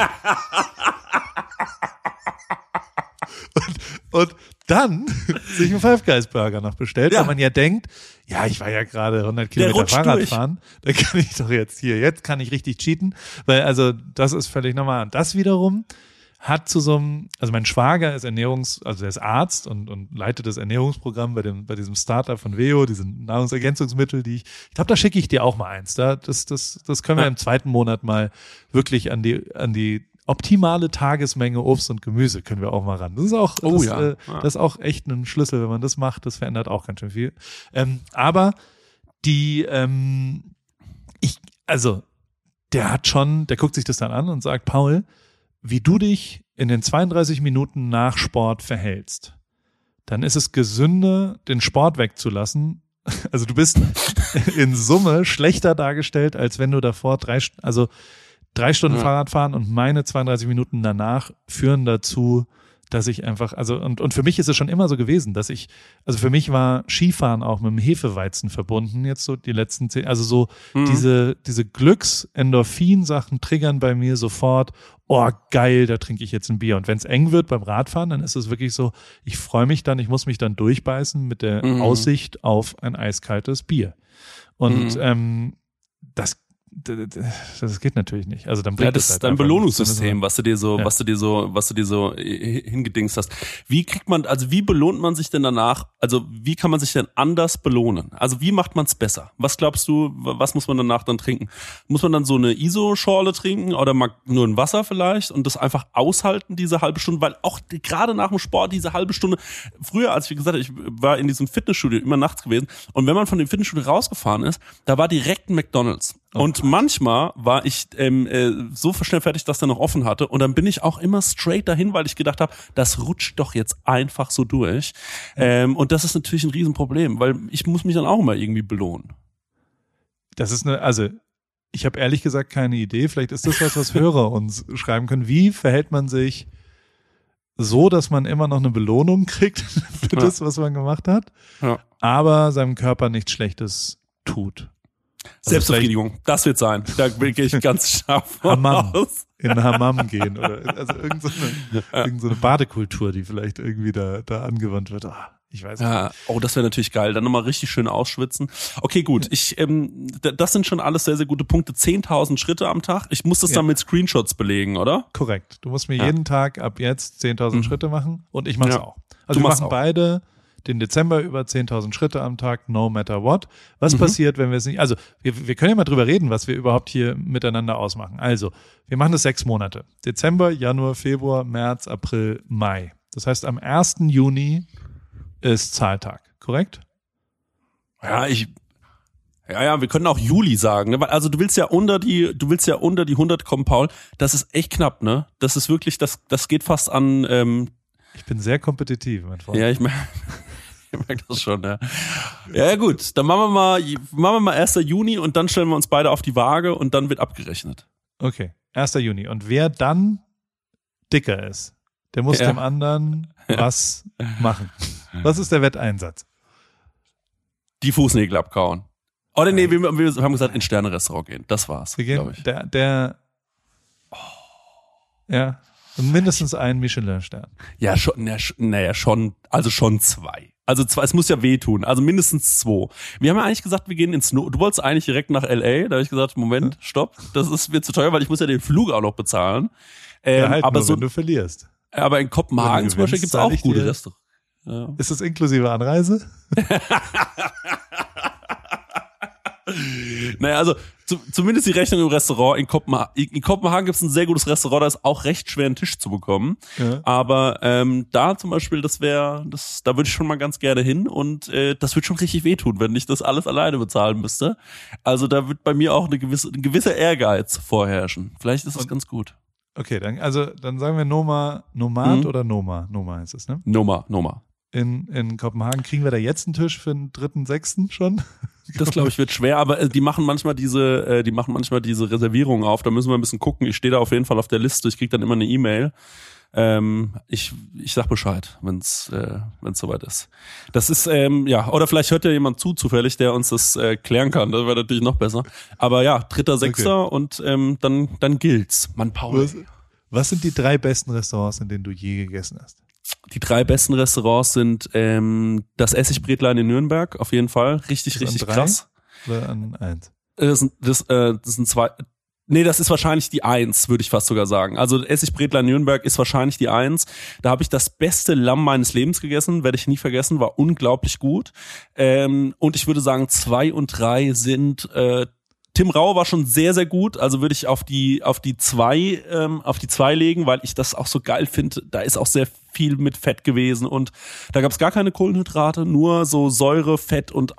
und, und dann sich einen Five Guys Burger noch bestellt, ja. weil man ja denkt, ja, ich war ja gerade hundert Kilometer Fahrrad durch. fahren, dann kann ich doch jetzt hier, jetzt kann ich richtig cheaten, weil also das ist völlig normal. Und das wiederum hat zu so einem, also mein Schwager ist Ernährungs, also der ist Arzt und, und leitet das Ernährungsprogramm bei dem, bei diesem Startup von Weo, diesen Nahrungsergänzungsmittel, die ich, ich glaube, da schicke ich dir auch mal eins, da, das, das, das können wir ja im zweiten Monat mal wirklich an die, an die optimale Tagesmenge Obst und Gemüse können wir auch mal ran. Das ist auch, oh, das, ja. äh, ja. das ist auch echt ein Schlüssel, wenn man das macht, das verändert auch ganz schön viel. Ähm, aber die, ähm, ich, also, der hat schon, der guckt sich das dann an und sagt, Paul, wie du dich in den zweiunddreißig Minuten nach Sport verhältst, dann ist es gesünder, den Sport wegzulassen. Also du bist in Summe schlechter dargestellt, als wenn du davor drei, also drei Stunden ja. Fahrrad fahren und meine zweiunddreißig Minuten danach führen dazu, dass ich einfach, also und, und für mich ist es schon immer so gewesen, dass ich, also für mich war Skifahren auch mit dem Hefeweizen verbunden, jetzt so die letzten zehn, also so mhm. diese, diese Glücks-Endorphin-Sachen triggern bei mir sofort, oh geil, da trinke ich jetzt ein Bier. Und wenn es eng wird beim Radfahren, dann ist es wirklich so, ich freue mich dann, ich muss mich dann durchbeißen mit der mhm. Aussicht auf ein eiskaltes Bier. Und mhm. ähm, das Das geht natürlich nicht. Also dann bringt ja, das, das halt ist dein Belohnungssystem, was du dir so, ja. was du dir so, was du dir so hingedingst hast. Wie kriegt man, also wie belohnt man sich denn danach? Also wie kann man sich denn anders belohnen? Also wie macht man es besser? Was glaubst du, was muss man danach dann trinken? Muss man dann so eine I S O-Schorle trinken oder mal nur ein Wasser vielleicht und das einfach aushalten, diese halbe Stunde? Weil auch die, gerade nach dem Sport diese halbe Stunde, früher, als ich gesagt habe, ich war in diesem Fitnessstudio immer nachts gewesen und wenn man von dem Fitnessstudio rausgefahren ist, da war direkt ein McDonald's. Und manchmal war ich ähm, äh, so schnell fertig, dass der noch offen hatte. Und dann bin ich auch immer straight dahin, weil ich gedacht habe, das rutscht doch jetzt einfach so durch. Ähm, und das ist natürlich ein Riesenproblem, weil ich muss mich dann auch immer irgendwie belohnen. Das ist eine, also ich habe ehrlich gesagt keine Idee. Vielleicht ist das was, was Hörer uns schreiben können. Wie verhält man sich so, dass man immer noch eine Belohnung kriegt für ja. das, was man gemacht hat, ja. aber seinem Körper nichts Schlechtes tut? Also Selbstbefriedigung, das wird sein. Da gehe ich ganz scharf Hammam. Aus. In Hammam gehen oder also irgend so eine, ja. irgend so eine Badekultur, die vielleicht irgendwie da, da angewandt wird. Ah, ich weiß nicht. Ja. Oh, das wäre natürlich geil. Dann nochmal richtig schön ausschwitzen. Okay, gut. Ich, ähm, das sind schon alles sehr, sehr gute Punkte. zehntausend Schritte am Tag. Ich muss das ja. dann mit Screenshots belegen, oder? Korrekt. Du musst mir ja. jeden Tag ab jetzt zehntausend mhm. Schritte machen und ich mache es ja. auch. Also du wir machen auch. beide den Dezember über zehntausend Schritte am Tag, no matter what. Was mhm. passiert, wenn wir es nicht, also wir, wir können ja mal drüber reden, was wir überhaupt hier miteinander ausmachen. Also, wir machen das sechs Monate. Dezember, Januar, Februar, März, April, Mai. Das heißt, am ersten Juni ist Zahltag, korrekt? Ja, ich, ja, ja, wir können auch Juli sagen, ne? Also du willst ja unter die, du willst ja unter die hundert kommen, Paul. Das ist echt knapp, ne? Das ist wirklich, das, das geht fast an, ähm, ich bin sehr kompetitiv, mein Freund. Ja, ich merke, ich merke das schon, ja. Ja, gut, dann machen wir mal, machen wir mal ersten Juni und dann stellen wir uns beide auf die Waage und dann wird abgerechnet. Okay, ersten Juni. Und wer dann dicker ist, der muss ja. dem anderen was machen. Was ist der Wetteinsatz? Die Fußnägel abkauen. Oder nee, wir, wir haben gesagt, in Sterne-Restaurant gehen. Das war's, glaube ich. Der, der, oh. ja. Mindestens ein Michelin-Stern. Ja, schon, naja, na schon, also schon zwei. Also zwei, es muss ja wehtun. Also mindestens zwei. Wir haben ja eigentlich gesagt, wir gehen ins No. Du wolltest eigentlich direkt nach L A. Da habe ich gesagt, Moment, ja. stopp, das ist mir zu teuer, weil ich muss ja den Flug auch noch bezahlen. Ähm, ja, halt aber nur, so, wenn du verlierst. Aber in Kopenhagen zum Beispiel gibt es auch gute Restaurants. Ja. Ist das inklusive Anreise? Naja, also zu, zumindest die Rechnung im Restaurant in Kopenhagen. In Kopenhagen gibt es ein sehr gutes Restaurant, da ist auch recht schwer, einen Tisch zu bekommen. Ja. Aber ähm, da zum Beispiel, das wäre, das, da würde ich schon mal ganz gerne hin und äh, das würde schon richtig wehtun, wenn ich das alles alleine bezahlen müsste. Also da wird bei mir auch eine gewisse, ein gewisser Ehrgeiz vorherrschen. Vielleicht ist das ganz gut. Okay, dann also dann sagen wir Noma, Nomad mhm. oder Noma? Noma heißt es, ne? Noma, Noma. In, in Kopenhagen kriegen wir da jetzt einen Tisch für den dritten, sechsten schon? Das glaube ich wird schwer, aber die machen manchmal diese, äh, die machen manchmal diese Reservierungen auf. Da müssen wir ein bisschen gucken. Ich stehe da auf jeden Fall auf der Liste. Ich kriege dann immer eine E-Mail. Ähm, ich ich sag Bescheid, wenn es äh, wenn es soweit ist. Das ist ähm, ja oder vielleicht hört ja jemand zu zufällig, der uns das äh, klären kann. Das wäre natürlich noch besser. Aber ja, dritter, sechster okay. und ähm, dann dann gilt's. Mann, Paul. Was, was sind die drei besten Restaurants, in denen du je gegessen hast? Die drei besten Restaurants sind ähm, das Essigbrätlein in Nürnberg, auf jeden Fall. Richtig, richtig krass. Oder an eins? Das sind, das, äh, das sind zwei. Nee, das ist wahrscheinlich die Eins, würde ich fast sogar sagen. Also Essigbrätlein Nürnberg ist wahrscheinlich die Eins. Da habe ich das beste Lamm meines Lebens gegessen, werde ich nie vergessen, war unglaublich gut. Ähm, und ich würde sagen, zwei und drei sind äh, Tim Raue war schon sehr, sehr gut. Also würde ich auf die auf die zwei ähm, auf die zwei legen, weil ich das auch so geil finde. Da ist auch sehr viel mit Fett gewesen und da gab es gar keine Kohlenhydrate, nur so Säure, Fett und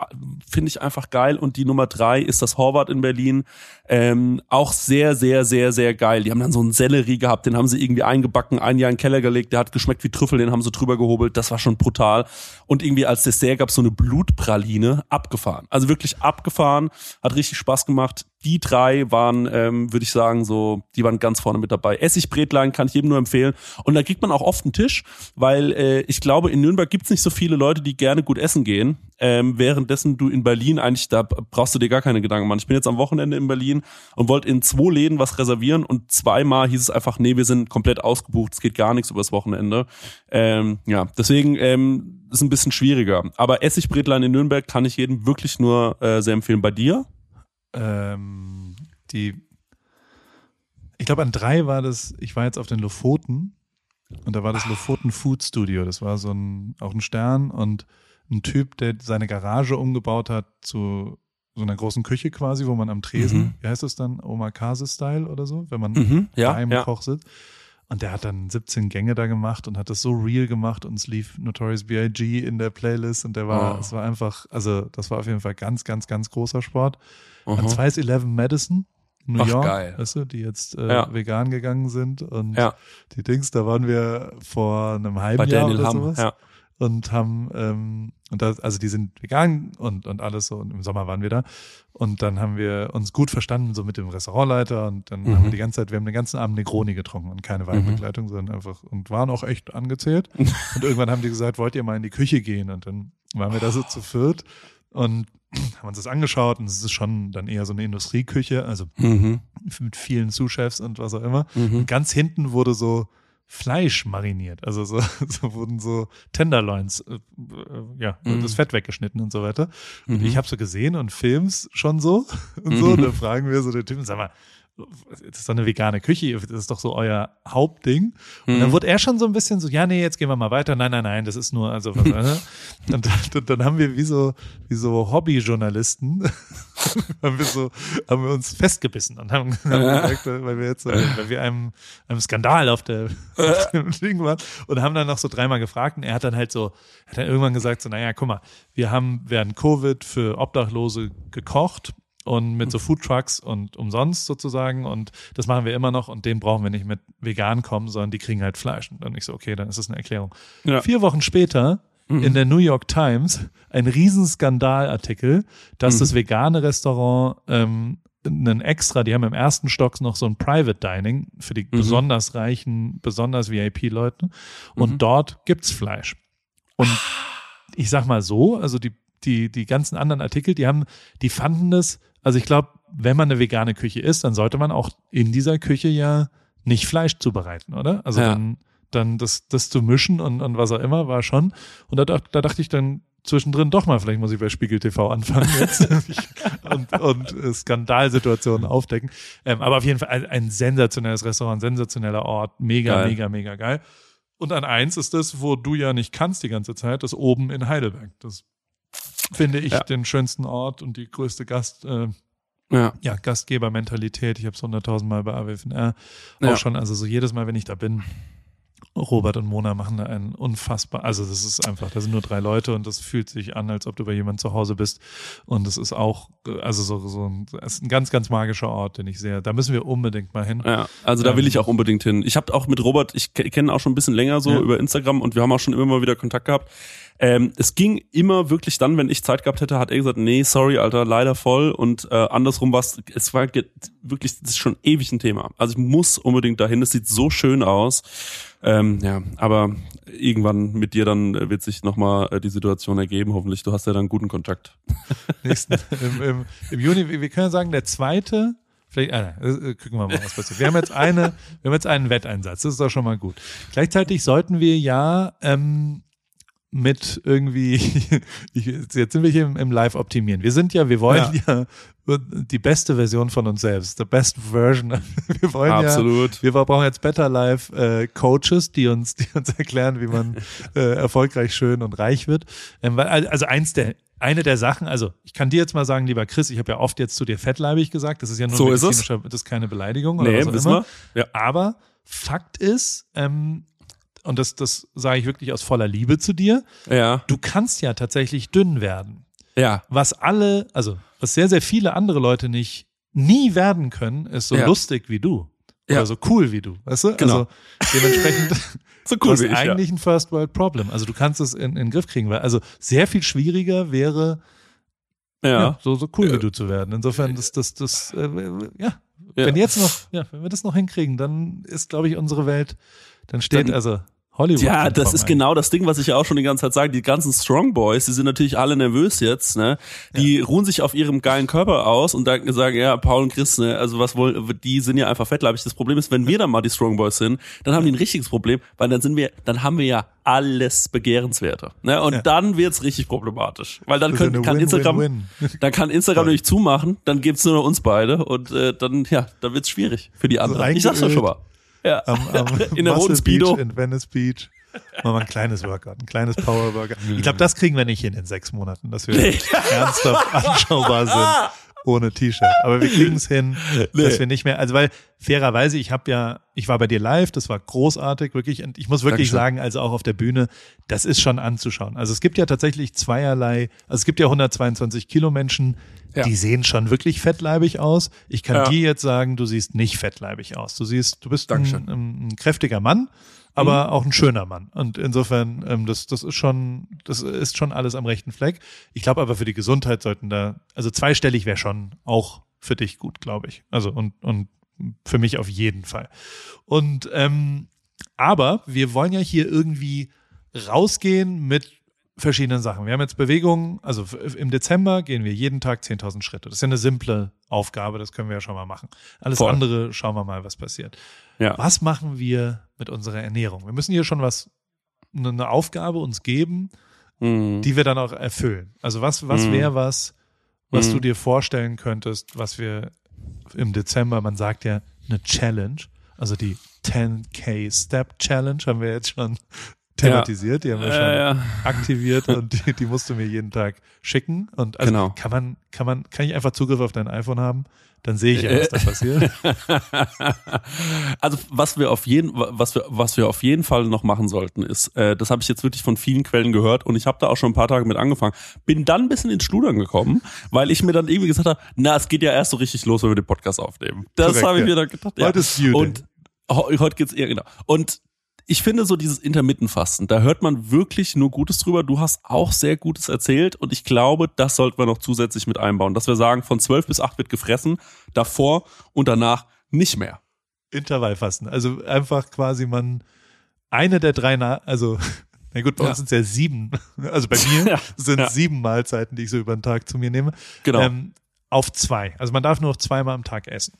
finde ich einfach geil. Und die Nummer drei ist das Horvath in Berlin, ähm, auch sehr, sehr, sehr, sehr geil. Die haben dann so einen Sellerie gehabt, den haben sie irgendwie eingebacken, ein Jahr in den Keller gelegt, der hat geschmeckt wie Trüffel, den haben sie drüber gehobelt, das war schon brutal. Und irgendwie als Dessert gab es so eine Blutpraline, abgefahren, also wirklich abgefahren, hat richtig Spaß gemacht. Die drei waren, ähm, würde ich sagen, so, die waren ganz vorne mit dabei. Essigbrätlein kann ich jedem nur empfehlen. Und da kriegt man auch oft einen Tisch, weil äh, ich glaube, in Nürnberg gibt's nicht so viele Leute, die gerne gut essen gehen. Ähm, währenddessen du in Berlin eigentlich, da brauchst du dir gar keine Gedanken machen. Ich bin jetzt am Wochenende in Berlin und wollte in zwei Läden was reservieren und zweimal hieß es einfach, nee, wir sind komplett ausgebucht, es geht gar nichts übers Wochenende. Ähm, ja, deswegen ähm, ist ein bisschen schwieriger. Aber Essigbrätlein in Nürnberg kann ich jedem wirklich nur äh, sehr empfehlen. Bei dir? Ähm, die, ich glaube an drei war das, ich war jetzt auf den Lofoten und da war das Lofoten Food Studio, das war so ein, auch ein Stern und ein Typ, der seine Garage umgebaut hat zu so einer großen Küche quasi, wo man am Tresen, mhm. wie heißt das dann, Omakase-Style oder so, wenn man mhm, ja, bei einem ja. Koch sitzt. Und der hat dann siebzehn Gänge da gemacht und hat das so real gemacht und es lief Notorious B I G in der Playlist und der war, oh. es war einfach, also das war auf jeden Fall ganz, ganz, ganz großer Sport. Uh-huh. An zwei ist Eleven Madison, New Ach, York, geil. Weißt du, die jetzt äh, ja. vegan gegangen sind und ja. die Dings, da waren wir vor einem halben Bei Jahr Daniel oder sowas. Ja. Und haben, ähm, und das, also die sind vegan und, und alles so und im Sommer waren wir da und dann haben wir uns gut verstanden so mit dem Restaurantleiter und dann mhm. haben wir die ganze Zeit, wir haben den ganzen Abend Negroni getrunken und keine Weinbegleitung, mhm. sondern einfach und waren auch echt angezählt und irgendwann haben die gesagt, wollt ihr mal in die Küche gehen und dann waren wir da so zu viert und haben uns das angeschaut und es ist schon dann eher so eine Industrieküche, also mhm. mit vielen Sous-Chefs und was auch immer mhm. und ganz hinten wurde so Fleisch mariniert, also so, so wurden so Tenderloins, äh, äh, ja, mhm. das Fett weggeschnitten und so weiter. Und mhm. ich habe so gesehen und Films schon so und so. Mhm. Und dann fragen wir so den Typen, sag mal, das ist doch eine vegane Küche, das ist doch so euer Hauptding. Und mhm. dann wurde er schon so ein bisschen so, ja, nee, jetzt gehen wir mal weiter. Nein, nein, nein, das ist nur, also was, ne? Und dann, dann haben wir wie so, wie so Hobbyjournalisten, haben wir so, haben wir uns festgebissen und haben, haben ja. gesagt, weil wir jetzt, weil wir einem, einem Skandal auf der, auf dem Ding waren und haben dann noch so dreimal gefragt und er hat dann halt so, hat dann irgendwann gesagt so, naja, guck mal, wir haben während Covid für Obdachlose gekocht. Und mit so Foodtrucks und umsonst sozusagen und das machen wir immer noch und denen brauchen wir nicht mit vegan kommen, sondern die kriegen halt Fleisch. Und dann ich so, okay, dann ist das eine Erklärung. Ja. Vier Wochen später mhm. in der New York Times ein riesen Skandalartikel, dass mhm. das vegane Restaurant ähm, einen extra, die haben im ersten Stock noch so ein Private Dining für die mhm. besonders reichen, besonders V I P-Leute und mhm. dort gibt's Fleisch. Und ich sag mal so, also die die die ganzen anderen Artikel, die haben, die fanden das, also ich glaube, wenn man eine vegane Küche isst, dann sollte man auch in dieser Küche ja nicht Fleisch zubereiten, oder? Also ja. dann, dann das, das zu mischen und, und was auch immer war schon. Und da, da dachte ich dann zwischendrin doch mal, vielleicht muss ich bei Spiegel T V anfangen jetzt und, und Skandalsituationen aufdecken. Ähm, aber auf jeden Fall ein, ein sensationelles Restaurant, sensationeller Ort, mega, geil. mega, mega geil. Und an eins ist das, wo du ja nicht kannst die ganze Zeit, das oben in Heidelberg, das finde ich ja. den schönsten Ort und die größte Gast, äh, ja. ja, Gastgebermentalität. Ich habe es hunderttausend Mal bei A W F N R auch ja. schon. Also so jedes Mal, wenn ich da bin, Robert und Mona machen da einen unfassbar, also das ist einfach, da sind nur drei Leute und das fühlt sich an, als ob du bei jemandem zu Hause bist. Und das ist auch, also so, so ein, ist ein ganz, ganz magischer Ort, den ich sehe. Da müssen wir unbedingt mal hin. Ja, also da will ähm, ich auch unbedingt hin. Ich habe auch mit Robert, ich kenne auch schon ein bisschen länger so ja. über Instagram und wir haben auch schon immer mal wieder Kontakt gehabt. Ähm, es ging immer wirklich dann, wenn ich Zeit gehabt hätte, hat er gesagt, nee, sorry, Alter, leider voll. Und äh, andersrum war es, es war wirklich, das ist schon ewig ein Thema. Also ich muss unbedingt dahin, es sieht so schön aus. Ähm, ja, aber irgendwann mit dir dann wird sich nochmal äh, die Situation ergeben, hoffentlich. Du hast ja dann guten Kontakt. Nächsten, im, im, im Juni, wir können sagen, der zweite, vielleicht, ah, äh, gucken wir mal, was passiert. Wir haben jetzt eine, wir haben jetzt einen Wetteinsatz, das ist doch schon mal gut. Gleichzeitig sollten wir ja, ähm, mit irgendwie, ich, jetzt sind wir hier im, im Live-Optimieren. Wir sind ja, wir wollen ja. ja die beste Version von uns selbst, the best version. Wir wollen Absolut. ja, wir brauchen jetzt Better Life äh, Coaches, die uns, die uns erklären, wie man äh, erfolgreich, schön und reich wird. Ähm, weil, also eins der, eine der Sachen, also ich kann dir jetzt mal sagen, lieber Chris, ich habe ja oft jetzt zu dir fettleibig gesagt, das ist ja nur so ein medizinischer, das ist keine Beleidigung nee, oder was auch immer. Ja. Aber Fakt ist, ähm, und das, das sage ich wirklich aus voller Liebe zu dir, ja. du kannst ja tatsächlich dünn werden. Ja. Was alle, also was sehr, sehr viele andere Leute nicht, nie werden können, ist so ja. lustig wie du. Ja. Oder so cool wie du, weißt du? Genau. Also dementsprechend so cool ist eigentlich ja. ein First-World-Problem. Also du kannst es in, in den Griff kriegen, weil also sehr viel schwieriger wäre, ja. Ja, so, so cool ja. wie du zu werden. Insofern, das, das, das, äh, ja. ja. Wenn jetzt noch, ja, wenn wir das noch hinkriegen, dann ist, glaube ich, unsere Welt, dann steht dann, also Hollywood. Ja, das ist genau das Ding, was ich ja auch schon die ganze Zeit sage. Die ganzen Strong Boys, die sind natürlich alle nervös jetzt, ne? Die ja. ruhen sich auf ihrem geilen Körper aus und dann sagen, ja, Paul und Chris, ne, also was wollen, die sind ja einfach fettleibig. Das Problem ist, wenn wir dann mal die Strong Boys sind, dann haben die ein richtiges Problem, weil dann sind wir, dann haben wir ja alles Begehrenswerte, ne? Und ja. dann wird's richtig problematisch, weil dann können, kann, win, Instagram, win, win. dann kann Instagram natürlich zumachen, dann gibt's nur noch uns beide und äh, dann, ja, dann wird's schwierig für die anderen. Also ich sag's ja schon mal. Ja. Am, am in der roten Speedo. Beach in Venice Beach. Machen wir ein kleines Workout, ein kleines Power Workout. Ich glaube, das kriegen wir nicht hin in sechs Monaten, dass wir nee. ernsthaft anschaubar sind ohne T-Shirt. Aber wir kriegen es hin, nee. dass wir nicht mehr, also weil fairerweise, ich habe ja, ich war bei dir live, das war großartig, wirklich. Und ich muss wirklich Dankeschön. sagen, also auch auf der Bühne, das ist schon anzuschauen. Also es gibt ja tatsächlich zweierlei, also es gibt ja hundertzweiundzwanzig Kilo Menschen, ja. die sehen schon wirklich fettleibig aus. Ich kann ja. dir jetzt sagen, du siehst nicht fettleibig aus. Du siehst, du bist ein, ein, ein kräftiger Mann, aber mhm. auch ein schöner Mann. Und insofern, ähm, das, das ist schon, das ist schon alles am rechten Fleck. Ich glaube aber für die Gesundheit sollten da, also zweistellig wäre schon auch für dich gut, glaube ich. Also und, und für mich auf jeden Fall. Und ähm, aber wir wollen ja hier irgendwie rausgehen mit verschiedenen Sachen. Wir haben jetzt Bewegungen, also im Dezember gehen wir jeden Tag zehntausend Schritte. Das ist ja eine simple Aufgabe, das können wir ja schon mal machen. Alles Voll. andere schauen wir mal, was passiert. Ja. Was machen wir mit unserer Ernährung? Wir müssen hier schon was, eine Aufgabe uns geben, mhm. die wir dann auch erfüllen. Also was, was mhm. wäre was, was mhm. du dir vorstellen könntest, was wir im Dezember, man sagt ja eine Challenge, also die ten K Step Challenge haben wir jetzt schon thematisiert, ja. die haben wir äh, schon ja. aktiviert und die, die musst du mir jeden Tag schicken. Und also genau. kann man, kann man, kann ich einfach Zugriff auf dein iPhone haben? Dann sehe ich ja, was da passiert. Also was wir auf jeden, was wir, was wir auf jeden Fall noch machen sollten, ist, äh, das habe ich jetzt wirklich von vielen Quellen gehört und ich habe da auch schon ein paar Tage mit angefangen. Bin dann ein bisschen ins Schludern gekommen, weil ich mir dann irgendwie gesagt habe, na, es geht ja erst so richtig los, wenn wir den Podcast aufnehmen. Das habe ich ja. mir dann gedacht. Ja. Heute ist Juni. Und heute geht's eher genau. Und ich finde so dieses Intermittenfasten, da hört man wirklich nur Gutes drüber. Du hast auch sehr Gutes erzählt und ich glaube, das sollten wir noch zusätzlich mit einbauen, dass wir sagen, von zwölf bis acht wird gefressen, davor und danach nicht mehr. Intervallfasten, also einfach quasi man eine der drei, Na- also na gut, bei ja. uns sind es ja sieben, also bei mir ja. sind es ja. sieben Mahlzeiten, die ich so über den Tag zu mir nehme, genau. ähm, auf zwei. Also man darf nur noch zweimal am Tag essen.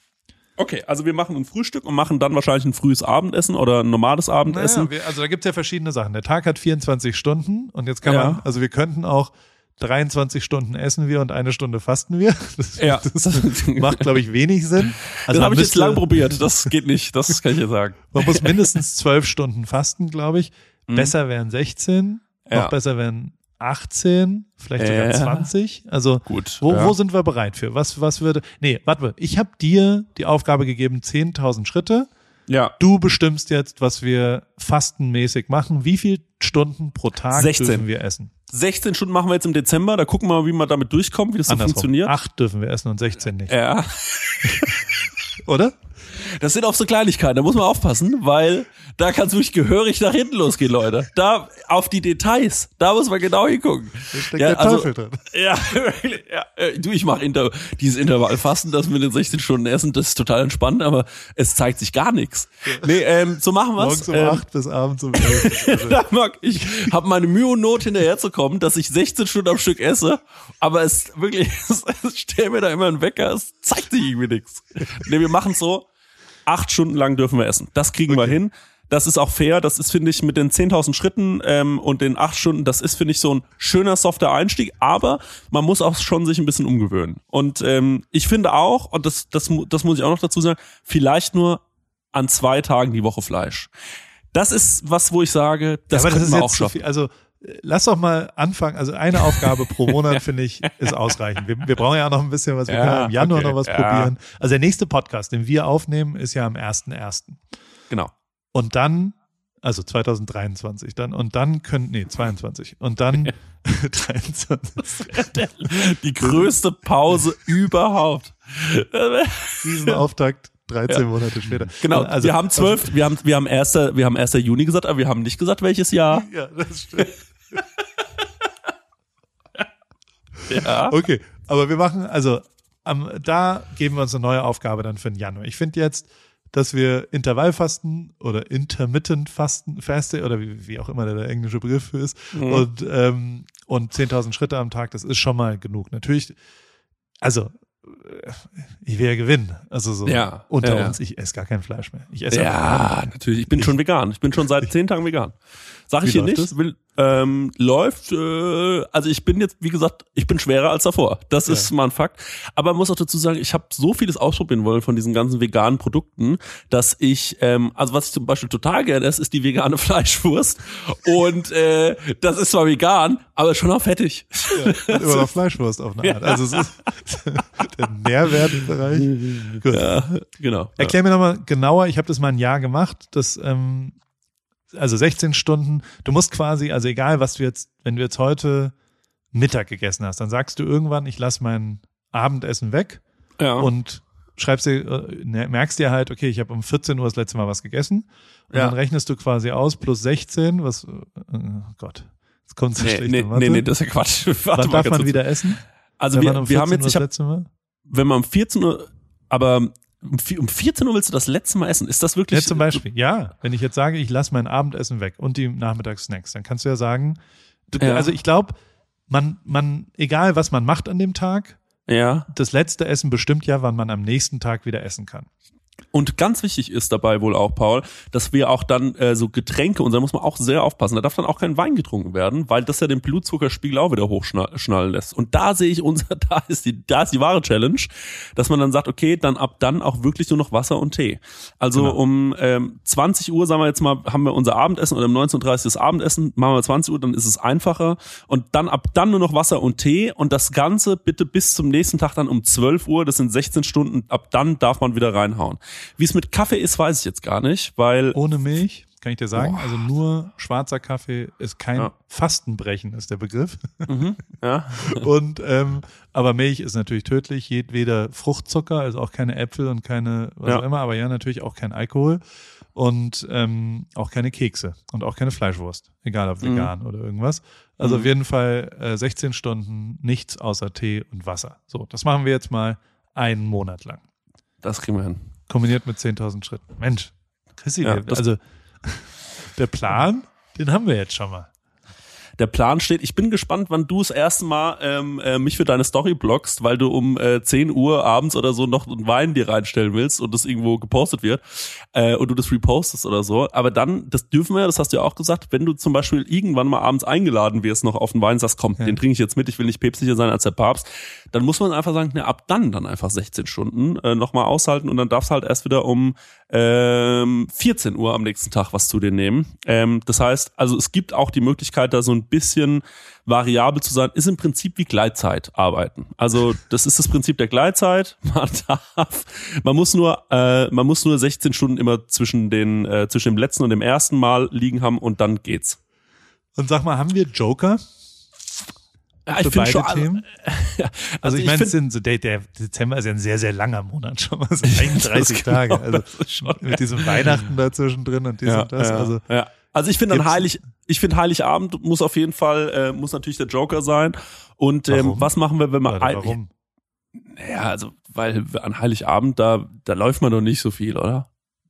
Okay, also wir machen ein Frühstück und machen dann wahrscheinlich ein frühes Abendessen oder ein normales Abendessen. Naja, wir, also da gibt's ja verschiedene Sachen. Der Tag hat vierundzwanzig Stunden und jetzt kann ja. man, also wir könnten auch dreiundzwanzig Stunden essen wir und eine Stunde fasten wir. Das, ja. das macht, glaube ich, wenig Sinn. Also das habe ich jetzt lang probiert, das geht nicht, das kann ich ja sagen. Man muss mindestens zwölf Stunden fasten, glaube ich. Mhm. Besser wären sechzehn, ja. noch besser wären achtzehn, vielleicht sogar äh, zwanzig. Also gut, wo, ja. wo sind wir bereit für? Was, was würde. Nee, warte mal. Ich habe dir die Aufgabe gegeben, zehntausend Schritte. Ja. Du bestimmst jetzt, was wir fastenmäßig machen. Wie viele Stunden pro Tag sechzehn dürfen wir essen? sechzehn Stunden machen wir jetzt im Dezember. Da gucken wir mal, wie wir damit durchkommen, wie das so funktioniert. acht dürfen wir essen und sechzehn nicht. Ja. Oder? Das sind auch so Kleinigkeiten, da muss man aufpassen, weil da kann es wirklich gehörig nach hinten losgehen, Leute. Da, auf die Details, da muss man genau hingucken. Da steckt ja, der Teufel also, drin. Ja, ja, du, ich mache Inter- dieses Intervallfasten, das mit den sechzehn Stunden Essen, das ist total entspannt, aber es zeigt sich gar nichts. Nee, ähm, so machen wir's. Morgens um ähm, acht bis abends um elf. Da mag ich, habe meine Mühe und Not hinterherzukommen, dass ich sechzehn Stunden am Stück esse, aber es wirklich, ich stelle mir da immer einen Wecker, es zeigt sich irgendwie nichts. Nee, wir machen so, acht Stunden lang dürfen wir essen. Das kriegen okay. wir hin. Das ist auch fair. Das ist, finde ich, mit den zehntausend Schritten ähm, und den acht Stunden, das ist, finde ich, so ein schöner, softer Einstieg. Aber man muss auch schon sich ein bisschen umgewöhnen. Und ähm, ich finde auch, und das, das, das muss ich auch noch dazu sagen, vielleicht nur an zwei Tagen die Woche Fleisch. Das ist was, wo ich sage, das ja, können wir auch schaffen. Also lass doch mal anfangen. Also eine Aufgabe pro Monat, finde ich, ist ausreichend. Wir, wir brauchen ja auch noch ein bisschen was. Wir ja, können im Januar okay, noch was ja. probieren. Also der nächste Podcast, den wir aufnehmen, ist ja am ersten ersten Genau. Und dann, also zwanzig dreiundzwanzig, dann, und dann können, nee, zweiundzwanzig. Und dann dreiundzwanzig. Die größte Pause überhaupt. Diesen Auftakt. dreizehn ja. Monate später. Genau, also, wir haben zwölf, also, wir haben, wir haben erster, wir haben erster Juni gesagt, aber wir haben nicht gesagt, welches Jahr. Ja, das stimmt. ja. Okay, aber wir machen, also, am, da geben wir uns eine neue Aufgabe dann für den Januar. Ich finde jetzt, dass wir Intervallfasten oder Intermittent Fasten, Faste oder wie, wie auch immer der, der englische Begriff für ist, mhm. und, ähm, und zehntausend Schritte am Tag, das ist schon mal genug. Natürlich, also, ich will ja gewinnen. Also so ja, unter ja, ja. uns, ich esse gar kein Fleisch mehr. Ich esse ja, natürlich. Ich bin ich, schon vegan. Ich bin schon seit zehn Tagen vegan. Sag ich dir nicht. Will, ähm, läuft, äh, also ich bin jetzt, wie gesagt, ich bin schwerer als davor. Das ja. ist mal ein Fakt. Aber man muss auch dazu sagen, ich habe so vieles ausprobieren wollen von diesen ganzen veganen Produkten, dass ich, ähm, also was ich zum Beispiel total gerne esse, ist die vegane Fleischwurst. Und äh, das ist zwar vegan, aber schon auch fettig. Ja, und immer noch Fleischwurst auf eine Art. Ja. Also es ist der Nährwertbereich. Gut. Ja, genau. Erklär mir nochmal genauer, ich habe das mal ein Jahr gemacht, das, ähm, also sechzehn Stunden, du musst quasi, also egal was du jetzt, wenn du jetzt heute Mittag gegessen hast, dann sagst du irgendwann, ich lasse mein Abendessen weg ja. und schreibst dir, merkst dir halt, okay, ich habe um vierzehn Uhr das letzte Mal was gegessen und ja. dann rechnest du quasi aus, plus sechzehn, was, oh Gott, jetzt kommt es so nee, schlecht. Nee, nee, nee, das ist ja Quatsch. Warte, wann darf man wieder essen? Also wenn wir, man um wir haben jetzt, ich habe, wenn man um vierzehn Uhr, aber um vierzehn Uhr willst du das letzte Mal essen? Ist das wirklich? Ja, zum Beispiel, ja. Wenn ich jetzt sage, ich lasse mein Abendessen weg und die Nachmittagssnacks, dann kannst du ja sagen, du, ja. also ich glaube, man, man, egal was man macht an dem Tag, ja. das letzte Essen bestimmt ja, wann man am nächsten Tag wieder essen kann. Und ganz wichtig ist dabei wohl auch, Paul, dass wir auch dann äh, so Getränke, und da muss man auch sehr aufpassen, da darf dann auch kein Wein getrunken werden, weil das ja den Blutzuckerspiegel auch wieder hochschnallen lässt. Und da sehe ich unser, da ist die, da ist die wahre Challenge, dass man dann sagt, okay, dann ab dann auch wirklich nur noch Wasser und Tee. Also genau. um ähm, zwanzig Uhr, sagen wir jetzt mal, haben wir unser Abendessen oder um neunzehn Uhr dreißig das Abendessen, machen wir zwanzig Uhr, dann ist es einfacher. Und dann ab dann nur noch Wasser und Tee und das Ganze bitte bis zum nächsten Tag dann um zwölf Uhr, das sind sechzehn Stunden, ab dann darf man wieder reinhauen. Wie es mit Kaffee ist, weiß ich jetzt gar nicht, weil... Ohne Milch, kann ich dir sagen. Boah. Also nur schwarzer Kaffee ist kein ja. Fastenbrechen, ist der Begriff. Mhm. Ja. Und ähm, aber Milch ist natürlich tödlich, jedweder Fruchtzucker, also auch keine Äpfel und keine was ja. auch immer, aber ja natürlich auch kein Alkohol und ähm, auch keine Kekse und auch keine Fleischwurst, egal ob vegan mhm. oder irgendwas. Also mhm. auf jeden Fall äh, sechzehn Stunden nichts außer Tee und Wasser. So, das machen wir jetzt mal einen Monat lang. Das kriegen wir hin. Kombiniert mit zehntausend Schritten. Mensch, Chrissy, ja, also der Plan, den haben wir jetzt schon mal. Der Plan steht, ich bin gespannt, wann du das erste Mal ähm, äh, mich für deine Story blockst, weil du um äh, zehn Uhr abends oder so noch einen Wein dir reinstellen willst und das irgendwo gepostet wird äh, und du das repostest oder so. Aber dann, das dürfen wir, das hast du ja auch gesagt, wenn du zum Beispiel irgendwann mal abends eingeladen wirst noch auf einen Wein, sagst, komm, ja. den trinke ich jetzt mit, ich will nicht päpstlicher sein als der Papst, dann muss man einfach sagen, ne, ab dann dann einfach sechzehn Stunden äh, nochmal aushalten und dann darfst du halt erst wieder um ähm, vierzehn Uhr am nächsten Tag was zu dir nehmen. Ähm, das heißt, also es gibt auch die Möglichkeit, da so ein bisschen variabel zu sein, ist im Prinzip wie Gleitzeit arbeiten. Also das ist das Prinzip der Gleitzeit. Man darf, man muss nur, äh, man muss nur sechzehn Stunden immer zwischen den äh, zwischen dem letzten und dem ersten Mal liegen haben und dann geht's. Und sag mal, haben wir Joker? Ja, ich finde schon. Themen? Also, ja, also ich, ich meine, es sind so, der, der Dezember ist ja ein sehr, sehr langer Monat schon mal, so einunddreißig Tage. Genau, also schon mit geil. Diesem Weihnachten dazwischen drin und dies ja, und das. Ja, also ja. Also ich finde dann heilig, ich finde Heiligabend muss auf jeden Fall, äh, muss natürlich der Joker sein. Und ähm, was machen wir, wenn man ein, warum? Naja, also weil an Heiligabend da, da läuft man doch nicht so viel, oder?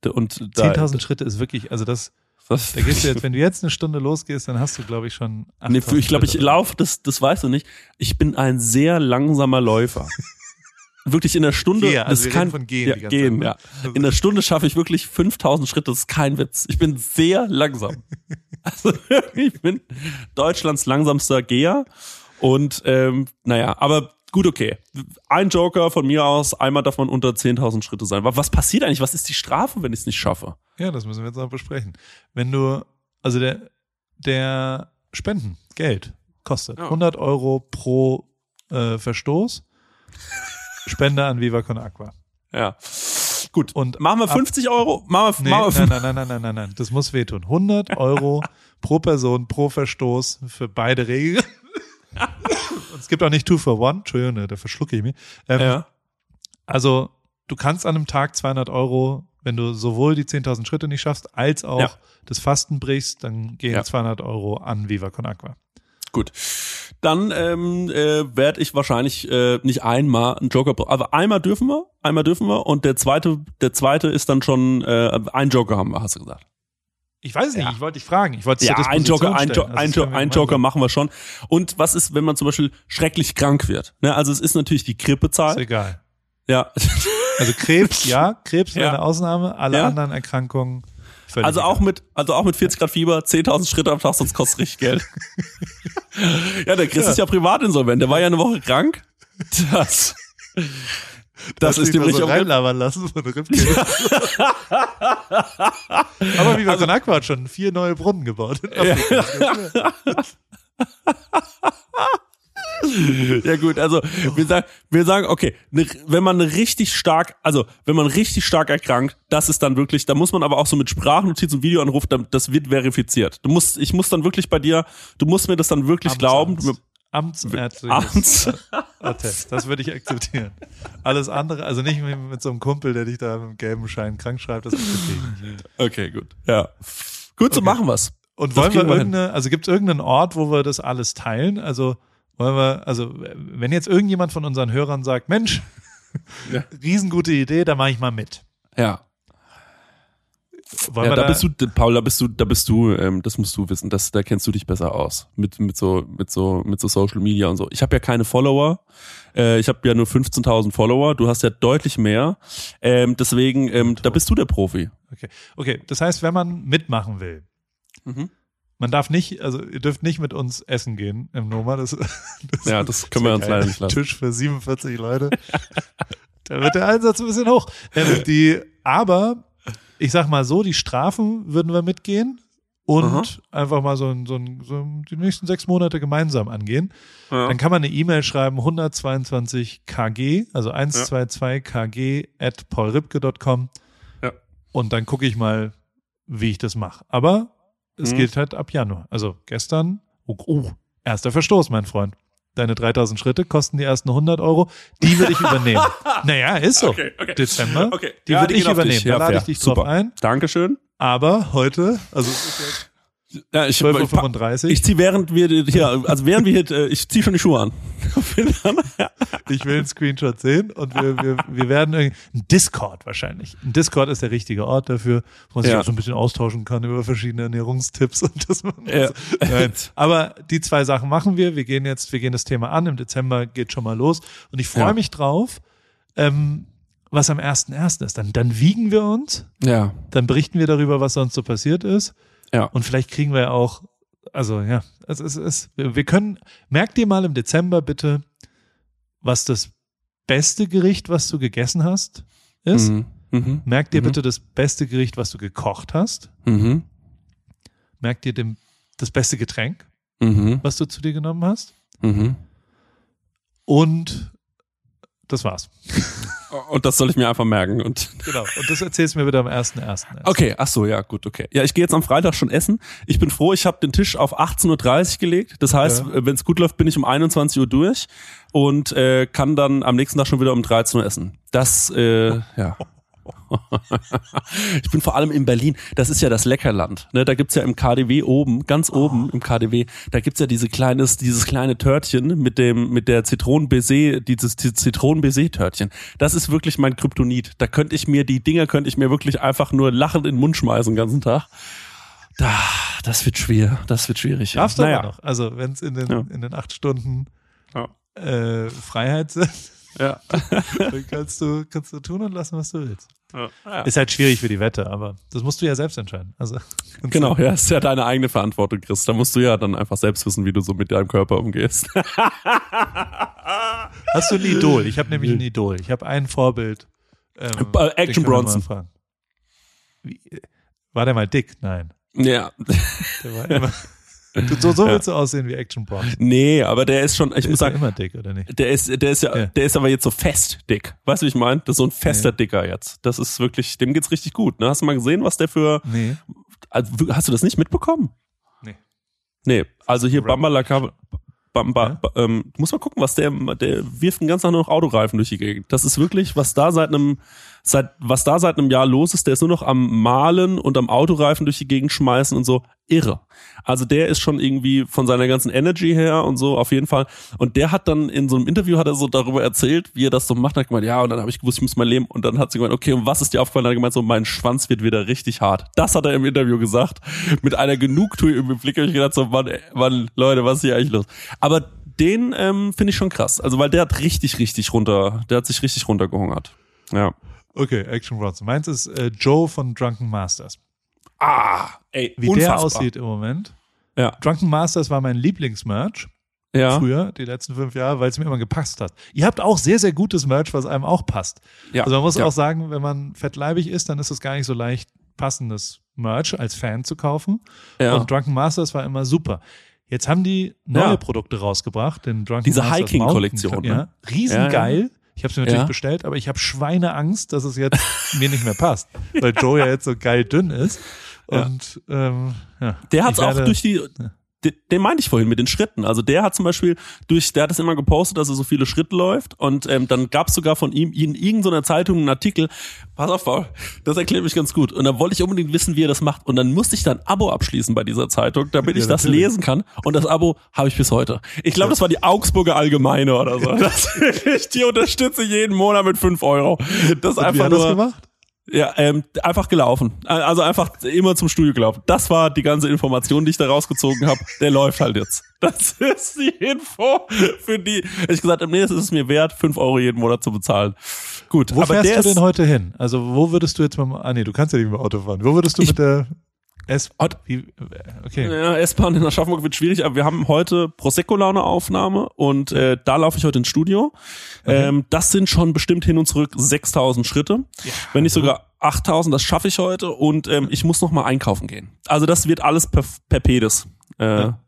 Und zehntausend Schritte ist wirklich, also das. Das da gehst du jetzt, wenn du jetzt eine Stunde losgehst, dann hast du, glaube ich, schon nee, ich glaube, ich laufe, das, das weißt du nicht. Ich bin ein sehr langsamer Läufer. wirklich in der Stunde, Gehe, also das ist kein, von gehen, ja, die ganze gehen, Zeit. Ja. In der Stunde schaffe ich wirklich fünftausend Schritte, das ist kein Witz. Ich bin sehr langsam. Also ich bin Deutschlands langsamster Geher und ähm, naja, aber gut, okay. Ein Joker von mir aus, einmal darf man unter zehntausend Schritte sein. Was passiert eigentlich? Was ist die Strafe, wenn ich es nicht schaffe? Ja, das müssen wir jetzt noch besprechen. Wenn du, also der, der Spenden, Geld kostet ja. hundert Euro pro äh, Verstoß. Spende an Viva Con Aqua. Ja. Gut. Und machen wir fünfzig Euro? Machen wir, nee, machen wir nein, nein, nein, nein, nein, nein. Das muss wehtun. hundert Euro pro Person, pro Verstoß für beide Regeln. Es gibt auch nicht two for one. Entschuldigung, da verschlucke ich mich. Ähm, ja. Also, du kannst an einem Tag zweihundert Euro, wenn du sowohl die zehntausend Schritte nicht schaffst, als auch ja. das Fasten brichst, dann gehen ja. zweihundert Euro an Viva Con Aqua. Gut. Dann ähm, äh, werde ich wahrscheinlich äh, nicht einmal einen Joker, aber einmal dürfen wir, einmal dürfen wir und der zweite, der zweite ist dann schon äh, ein Joker haben wir, hast du gesagt. Ich weiß es nicht, ja. ich wollte dich fragen. Ich wollte ja, ein Joker, ein, jo- also ein, jo- ein Joker machen wir schon. Und was ist, wenn man zum Beispiel schrecklich krank wird? Ne, also es ist natürlich die Grippezahl. Ist egal. Ja. Also Krebs, ja, Krebs wäre ja. eine Ausnahme, alle ja. anderen Erkrankungen. Völlig also egal. auch mit also auch mit vierzig Grad Fieber, zehntausend Schritte am Tag, sonst kostet es richtig Geld. Ja, der Chris ja. ist ja privatinsolvent, der war ja eine Woche krank. Das, das, das ist dem richtig so reinlabern lassen. So eine Aber Viva Con Aqua hat schon vier neue Brunnen gebaut. Ja gut, also wir sagen, wir sagen okay, ne, wenn man richtig stark, also wenn man richtig stark erkrankt, das ist dann wirklich, da muss man aber auch so mit Sprachnotiz und Videoanruf, das wird verifiziert. Du musst, ich muss dann wirklich bei dir, du musst mir das dann wirklich Amts, glauben. Amts, Amtsärztliches Amts. Attest, das würde ich akzeptieren. Alles andere, also nicht mit so einem Kumpel, der dich da mit einem gelben Schein krank schreibt, das akzeptiere ich nicht. Okay, gut. Ja. Gut, so okay. machen wir's. Und wollen wir, wir irgendeine, also gibt's irgendeinen Ort, wo wir das alles teilen? Also Wollen wir, also, wenn jetzt irgendjemand von unseren Hörern sagt, Mensch, ja. riesengute Idee, da mache ich mal mit. Ja. Wollen ja, wir da, da bist du, Paul, da bist du, da bist du, ähm, das musst du wissen, das, da kennst du dich besser aus. Mit, mit so, mit so, mit so Social Media und so. Ich habe ja keine Follower. Äh, ich habe ja nur fünfzehntausend Follower. Du hast ja deutlich mehr. Ähm, deswegen, ähm, da bist du der Profi. Okay. Okay. Das heißt, wenn man mitmachen will. Mhm. Man darf nicht, also ihr dürft nicht mit uns essen gehen im Noma. Das, das, ja, das können wir uns leider nicht lassen. Tisch für siebenundvierzig Leute. Da wird der Einsatz ein bisschen hoch. Ähm, die, aber ich sag mal so, die Strafen würden wir mitgehen und Aha. einfach mal so, so, so die nächsten sechs Monate gemeinsam angehen. Ja. Dann kann man eine E-Mail schreiben, hundertzweiundzwanzig K G, also hundertzweiundzwanzig K G at paul ribke dot com ja. und dann gucke ich mal, wie ich das mache. Aber es geht halt ab Januar. Also gestern, oh, oh, erster Verstoß, mein Freund. Deine dreitausend Schritte kosten die ersten hundert Euro. Die würde ich übernehmen. Naja, ist so. Okay, okay. Dezember. Okay. Die ja, würde ich übernehmen. Da ja, lade ich dich super. Drauf ein. Dankeschön. Aber heute, also ja, ich, zwölf Uhr fünfunddreißig. Ich, ich ziehe während wir hier, also während wir hier, ich ziehe schon die Schuhe an. Ich will einen Screenshot sehen und wir, wir, wir werden irgendwie, ein Discord wahrscheinlich. Ein Discord ist der richtige Ort dafür, wo man sich ja. auch so ein bisschen austauschen kann über verschiedene Ernährungstipps und das. Ja. Nein. Aber die zwei Sachen machen wir. Wir gehen jetzt, wir gehen das Thema an. Im Dezember geht schon mal los und ich freue ja. mich drauf. Ähm, was am ersten Ersten ist. Dann, dann wiegen wir uns. Ja. Dann berichten wir darüber, was sonst so passiert ist. Ja. Und vielleicht kriegen wir ja auch, also ja, es ist, es, wir können, merkt dir mal im Dezember bitte, was das beste Gericht, was du gegessen hast, ist. Mhm. Mhm. Merkt dir mhm. bitte das beste Gericht, was du gekocht hast. Mhm. Merkt dir dem, das beste Getränk, mhm. was du zu dir genommen hast. Mhm. Und das war's. Und das soll ich mir einfach merken. Und genau, und das erzählst du mir wieder am ersten Ersten Okay, ach so, ja, gut, okay. Ja, ich gehe jetzt am Freitag schon essen. Ich bin froh, ich habe den Tisch auf achtzehn Uhr dreißig gelegt. Das heißt, ja. wenn es gut läuft, bin ich um einundzwanzig Uhr durch und äh, kann dann am nächsten Tag schon wieder um dreizehn Uhr essen. Das, äh, ja. Ich bin vor allem in Berlin, das ist ja das Leckerland, ne? Da gibt's ja im K D W oben, ganz oben im K D W, da gibt's ja diese kleines, dieses kleine Törtchen mit dem, mit der Zitronen-Baiser, dieses Zitronen-Baiser-Törtchen. Das ist wirklich mein Kryptonit. Da könnte ich mir, die Dinger könnte ich mir wirklich einfach nur lachend in den Mund schmeißen den ganzen Tag. Da, das wird schwer, das wird schwierig. Darfst ja. du naja. aber noch, also wenn's in den, ja. in den acht Stunden ja. äh, Freiheit sind. Ja. Dann kannst du, kannst du tun und lassen, was du willst. Ja. Ja. Ist halt schwierig für die Wette, aber das musst du ja selbst entscheiden. Also, genau, ja, ist ja deine eigene Verantwortung, Chris. Da musst du ja dann einfach selbst wissen, wie du so mit deinem Körper umgehst. Hast du ein Idol? Ich habe nämlich ein Idol. Ich habe ein Vorbild. Ähm, Action Bronson. Wie, war der mal dick? Nein. Ja. Der war immer... So, so willst du ja. aussehen wie Action Bronson. Nee, aber der ist schon, ich der muss ist sagen, immer dick, oder nicht? Der ist, der ist ja, ja, der ist aber jetzt so fest dick. Weißt du, wie ich meine? Das ist so ein fester nee. Dicker jetzt. Das ist wirklich, dem geht's richtig gut. Ne? Hast du mal gesehen, was der für, nee. Also, hast du das nicht mitbekommen? Nee. Nee, also hier Bambalaka, Bamba, ja? ähm, du musst mal gucken, was der, der wirft den ganzen Tag nur noch Autoreifen durch die Gegend. Das ist wirklich, was da seit einem, seit, was da seit einem Jahr los ist, der ist nur noch am Malen und am Autoreifen durch die Gegend schmeißen und so. Irre. Also der ist schon irgendwie von seiner ganzen Energy her und so, auf jeden Fall. Und der hat dann in so einem Interview hat er so darüber erzählt, wie er das so macht. Er hat gemeint, ja, und dann habe ich gewusst, ich muss mein Leben. Und dann hat sie gemeint, okay, und was ist dir aufgefallen? Er hat gemeint, so, mein Schwanz wird wieder richtig hart. Das hat er im Interview gesagt. Mit einer Genugtuung im Blick habe ich gedacht, so, Mann, Mann, Leute, was ist hier eigentlich los? Aber den ähm, finde ich schon krass. Also, weil der hat richtig, richtig runter, der hat sich richtig runtergehungert. Ja. Okay, Action Bronson. Meins ist äh, Joe von Drunken Masters. Ah, ey, wie unfassbar. Der aussieht im Moment. Ja. Drunken Masters war mein Lieblingsmerch. Ja. Früher, die letzten fünf Jahre, weil es mir immer gepasst hat. Ihr habt auch sehr, sehr gutes Merch, was einem auch passt. Ja. Also man muss ja. auch sagen, wenn man fettleibig ist, dann ist es gar nicht so leicht, passendes Merch als Fan zu kaufen. Ja. Und Drunken Masters war immer super. Jetzt haben die neue ja. Produkte rausgebracht. Den Drunken Diese Masters Hiking-Kollektion. Mountain, ne? Ja, riesengeil. Ja, ja. Ich habe es mir natürlich ja. bestellt, aber ich habe Schweineangst, dass es jetzt mir nicht mehr passt. Weil Joe ja jetzt so geil dünn ist. Und, ja. Ähm, ja. Der hat's werde, auch durch die, ja. den, den meinte ich vorhin mit den Schritten. Also der hat zum Beispiel durch, der hat es immer gepostet, dass er so viele Schritte läuft. Und ähm, dann gab's sogar von ihm in irgendeiner Zeitung einen Artikel. Pass auf, Paul, das erklärt mich ganz gut. Und dann wollte ich unbedingt wissen, wie er das macht. Und dann musste ich dann ein Abo abschließen bei dieser Zeitung, damit ja, ich das lesen kann. Und das Abo habe ich bis heute. Ich glaube, das war die Augsburger Allgemeine oder so. Das, die unterstütze ich jeden Monat mit fünf Euro. Das ist einfach nur... Das gemacht? Ja, ähm, einfach gelaufen. Also einfach immer zum Studio gelaufen. Das war die ganze Information, die ich da rausgezogen habe. Der läuft halt jetzt. Das ist die Info für die. Ich gesagt, nee, das ist es mir wert, fünf Euro jeden Monat zu bezahlen. Gut. Wo aber fährst der du denn heute hin? Also wo würdest du jetzt mal, ah nee, du kannst ja nicht mit dem Auto fahren. Wo würdest du mit der S-Bahn? Okay. Ja, S-Bahn in Aschaffenburg wird schwierig, aber wir haben heute Prosecco-Laune-Aufnahme und äh, da laufe ich heute ins Studio. Okay. Ähm, das sind schon bestimmt hin und zurück sechstausend Schritte. Ja. Wenn nicht sogar achttausend, das schaffe ich heute und ähm, ich muss nochmal einkaufen gehen. Also das wird alles per, per Pedes äh, ja.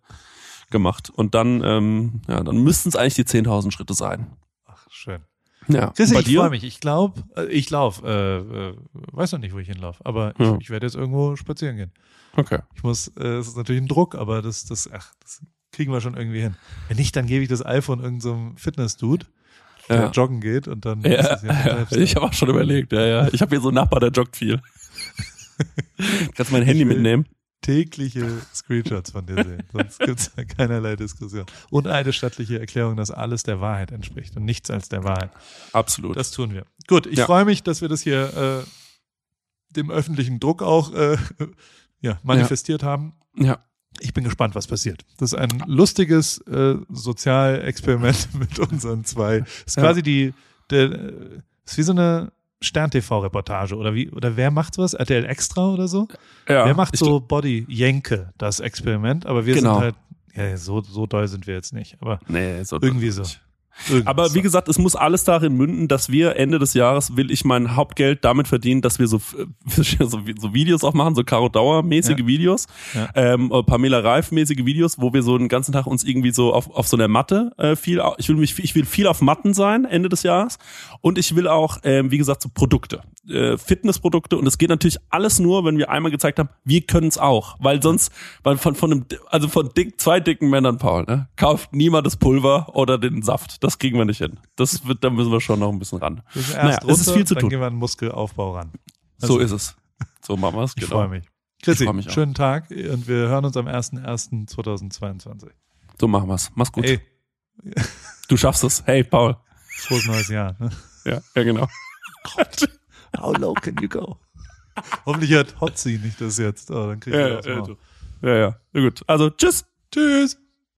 gemacht. Und dann, ähm, ja, dann müssten es eigentlich die zehntausend Schritte sein. Ach, schön. Ja. Chris, ich freue mich. Ich glaube, ich laufe. Äh, äh, weiß noch nicht, wo ich hinlaufe, aber ja. ich, ich werde jetzt irgendwo spazieren gehen. Okay. Ich muss, äh, das ist natürlich ein Druck, aber das, das, ach, das kriegen wir schon irgendwie hin. Wenn nicht, dann gebe ich das iPhone irgendeinem so Fitness-Dude, der ja. joggen geht und dann. Ja, ist das ja, ja. Ich habe auch schon überlegt, ja, ja. Ich habe hier so einen Nachbar, der joggt viel. Kannst du mein Handy mitnehmen? Tägliche Screenshots von dir sehen. Sonst gibt es da keinerlei Diskussion. Und eine stattliche Erklärung, dass alles der Wahrheit entspricht und nichts als der Wahrheit. Absolut. Das tun wir. Gut, ich ja. freue mich, dass wir das hier äh, dem öffentlichen Druck auch äh, ja, manifestiert ja. haben. Ja. Ich bin gespannt, was passiert. Das ist ein lustiges äh, Sozialexperiment mit unseren zwei. Das ist ja. quasi die, der, das ist wie so eine Stern-T V-Reportage oder wie, oder wer macht sowas? R T L Extra oder so? Ja. Wer macht so Body-Jenke, das Experiment? Aber wir genau. sind halt, ja, so, so doll sind wir jetzt nicht. Aber nee, so irgendwie so. Irgendwas. Aber wie gesagt, es muss alles darin münden, dass wir Ende des Jahres, will ich mein Hauptgeld damit verdienen, dass wir so, so Videos auch machen, so Caro Dauer-mäßige ja. Videos, ja. Ähm, Pamela Reif-mäßige Videos, wo wir so den ganzen Tag uns irgendwie so auf, auf so einer Matte äh, viel, ich will mich, ich will viel auf Matten sein, Ende des Jahres. Und ich will auch, ähm, wie gesagt, so Produkte, äh, Fitnessprodukte. Und es geht natürlich alles nur, wenn wir einmal gezeigt haben, wir können es auch. Weil sonst, weil von, von einem, also von dick, zwei dicken Männern, Paul, ne, kauft niemand das Pulver oder den Saft. Das kriegen wir nicht hin. Das wird, da müssen wir schon noch ein bisschen ran. Das ist erst naja, runter, es ist viel zu dann tun. Dann gehen wir an den Muskelaufbau ran. Also so ist es. So machen wir es. Genau. Ich freue mich. Chrissy, freu mich schönen Tag und wir hören uns am erster erster zweitausendzweiundzwanzig. So machen wir es. Mach's gut. Hey. Du schaffst es. Hey, Paul. Frohes neues Jahr. Ne? Ja, ja, genau. Gott. How low can you go? Hoffentlich hört Hotzi nicht das jetzt. Oh, dann kriegen wir ja, das ja, mal. Ja, ja. Na gut. Also, tschüss. Tschüss.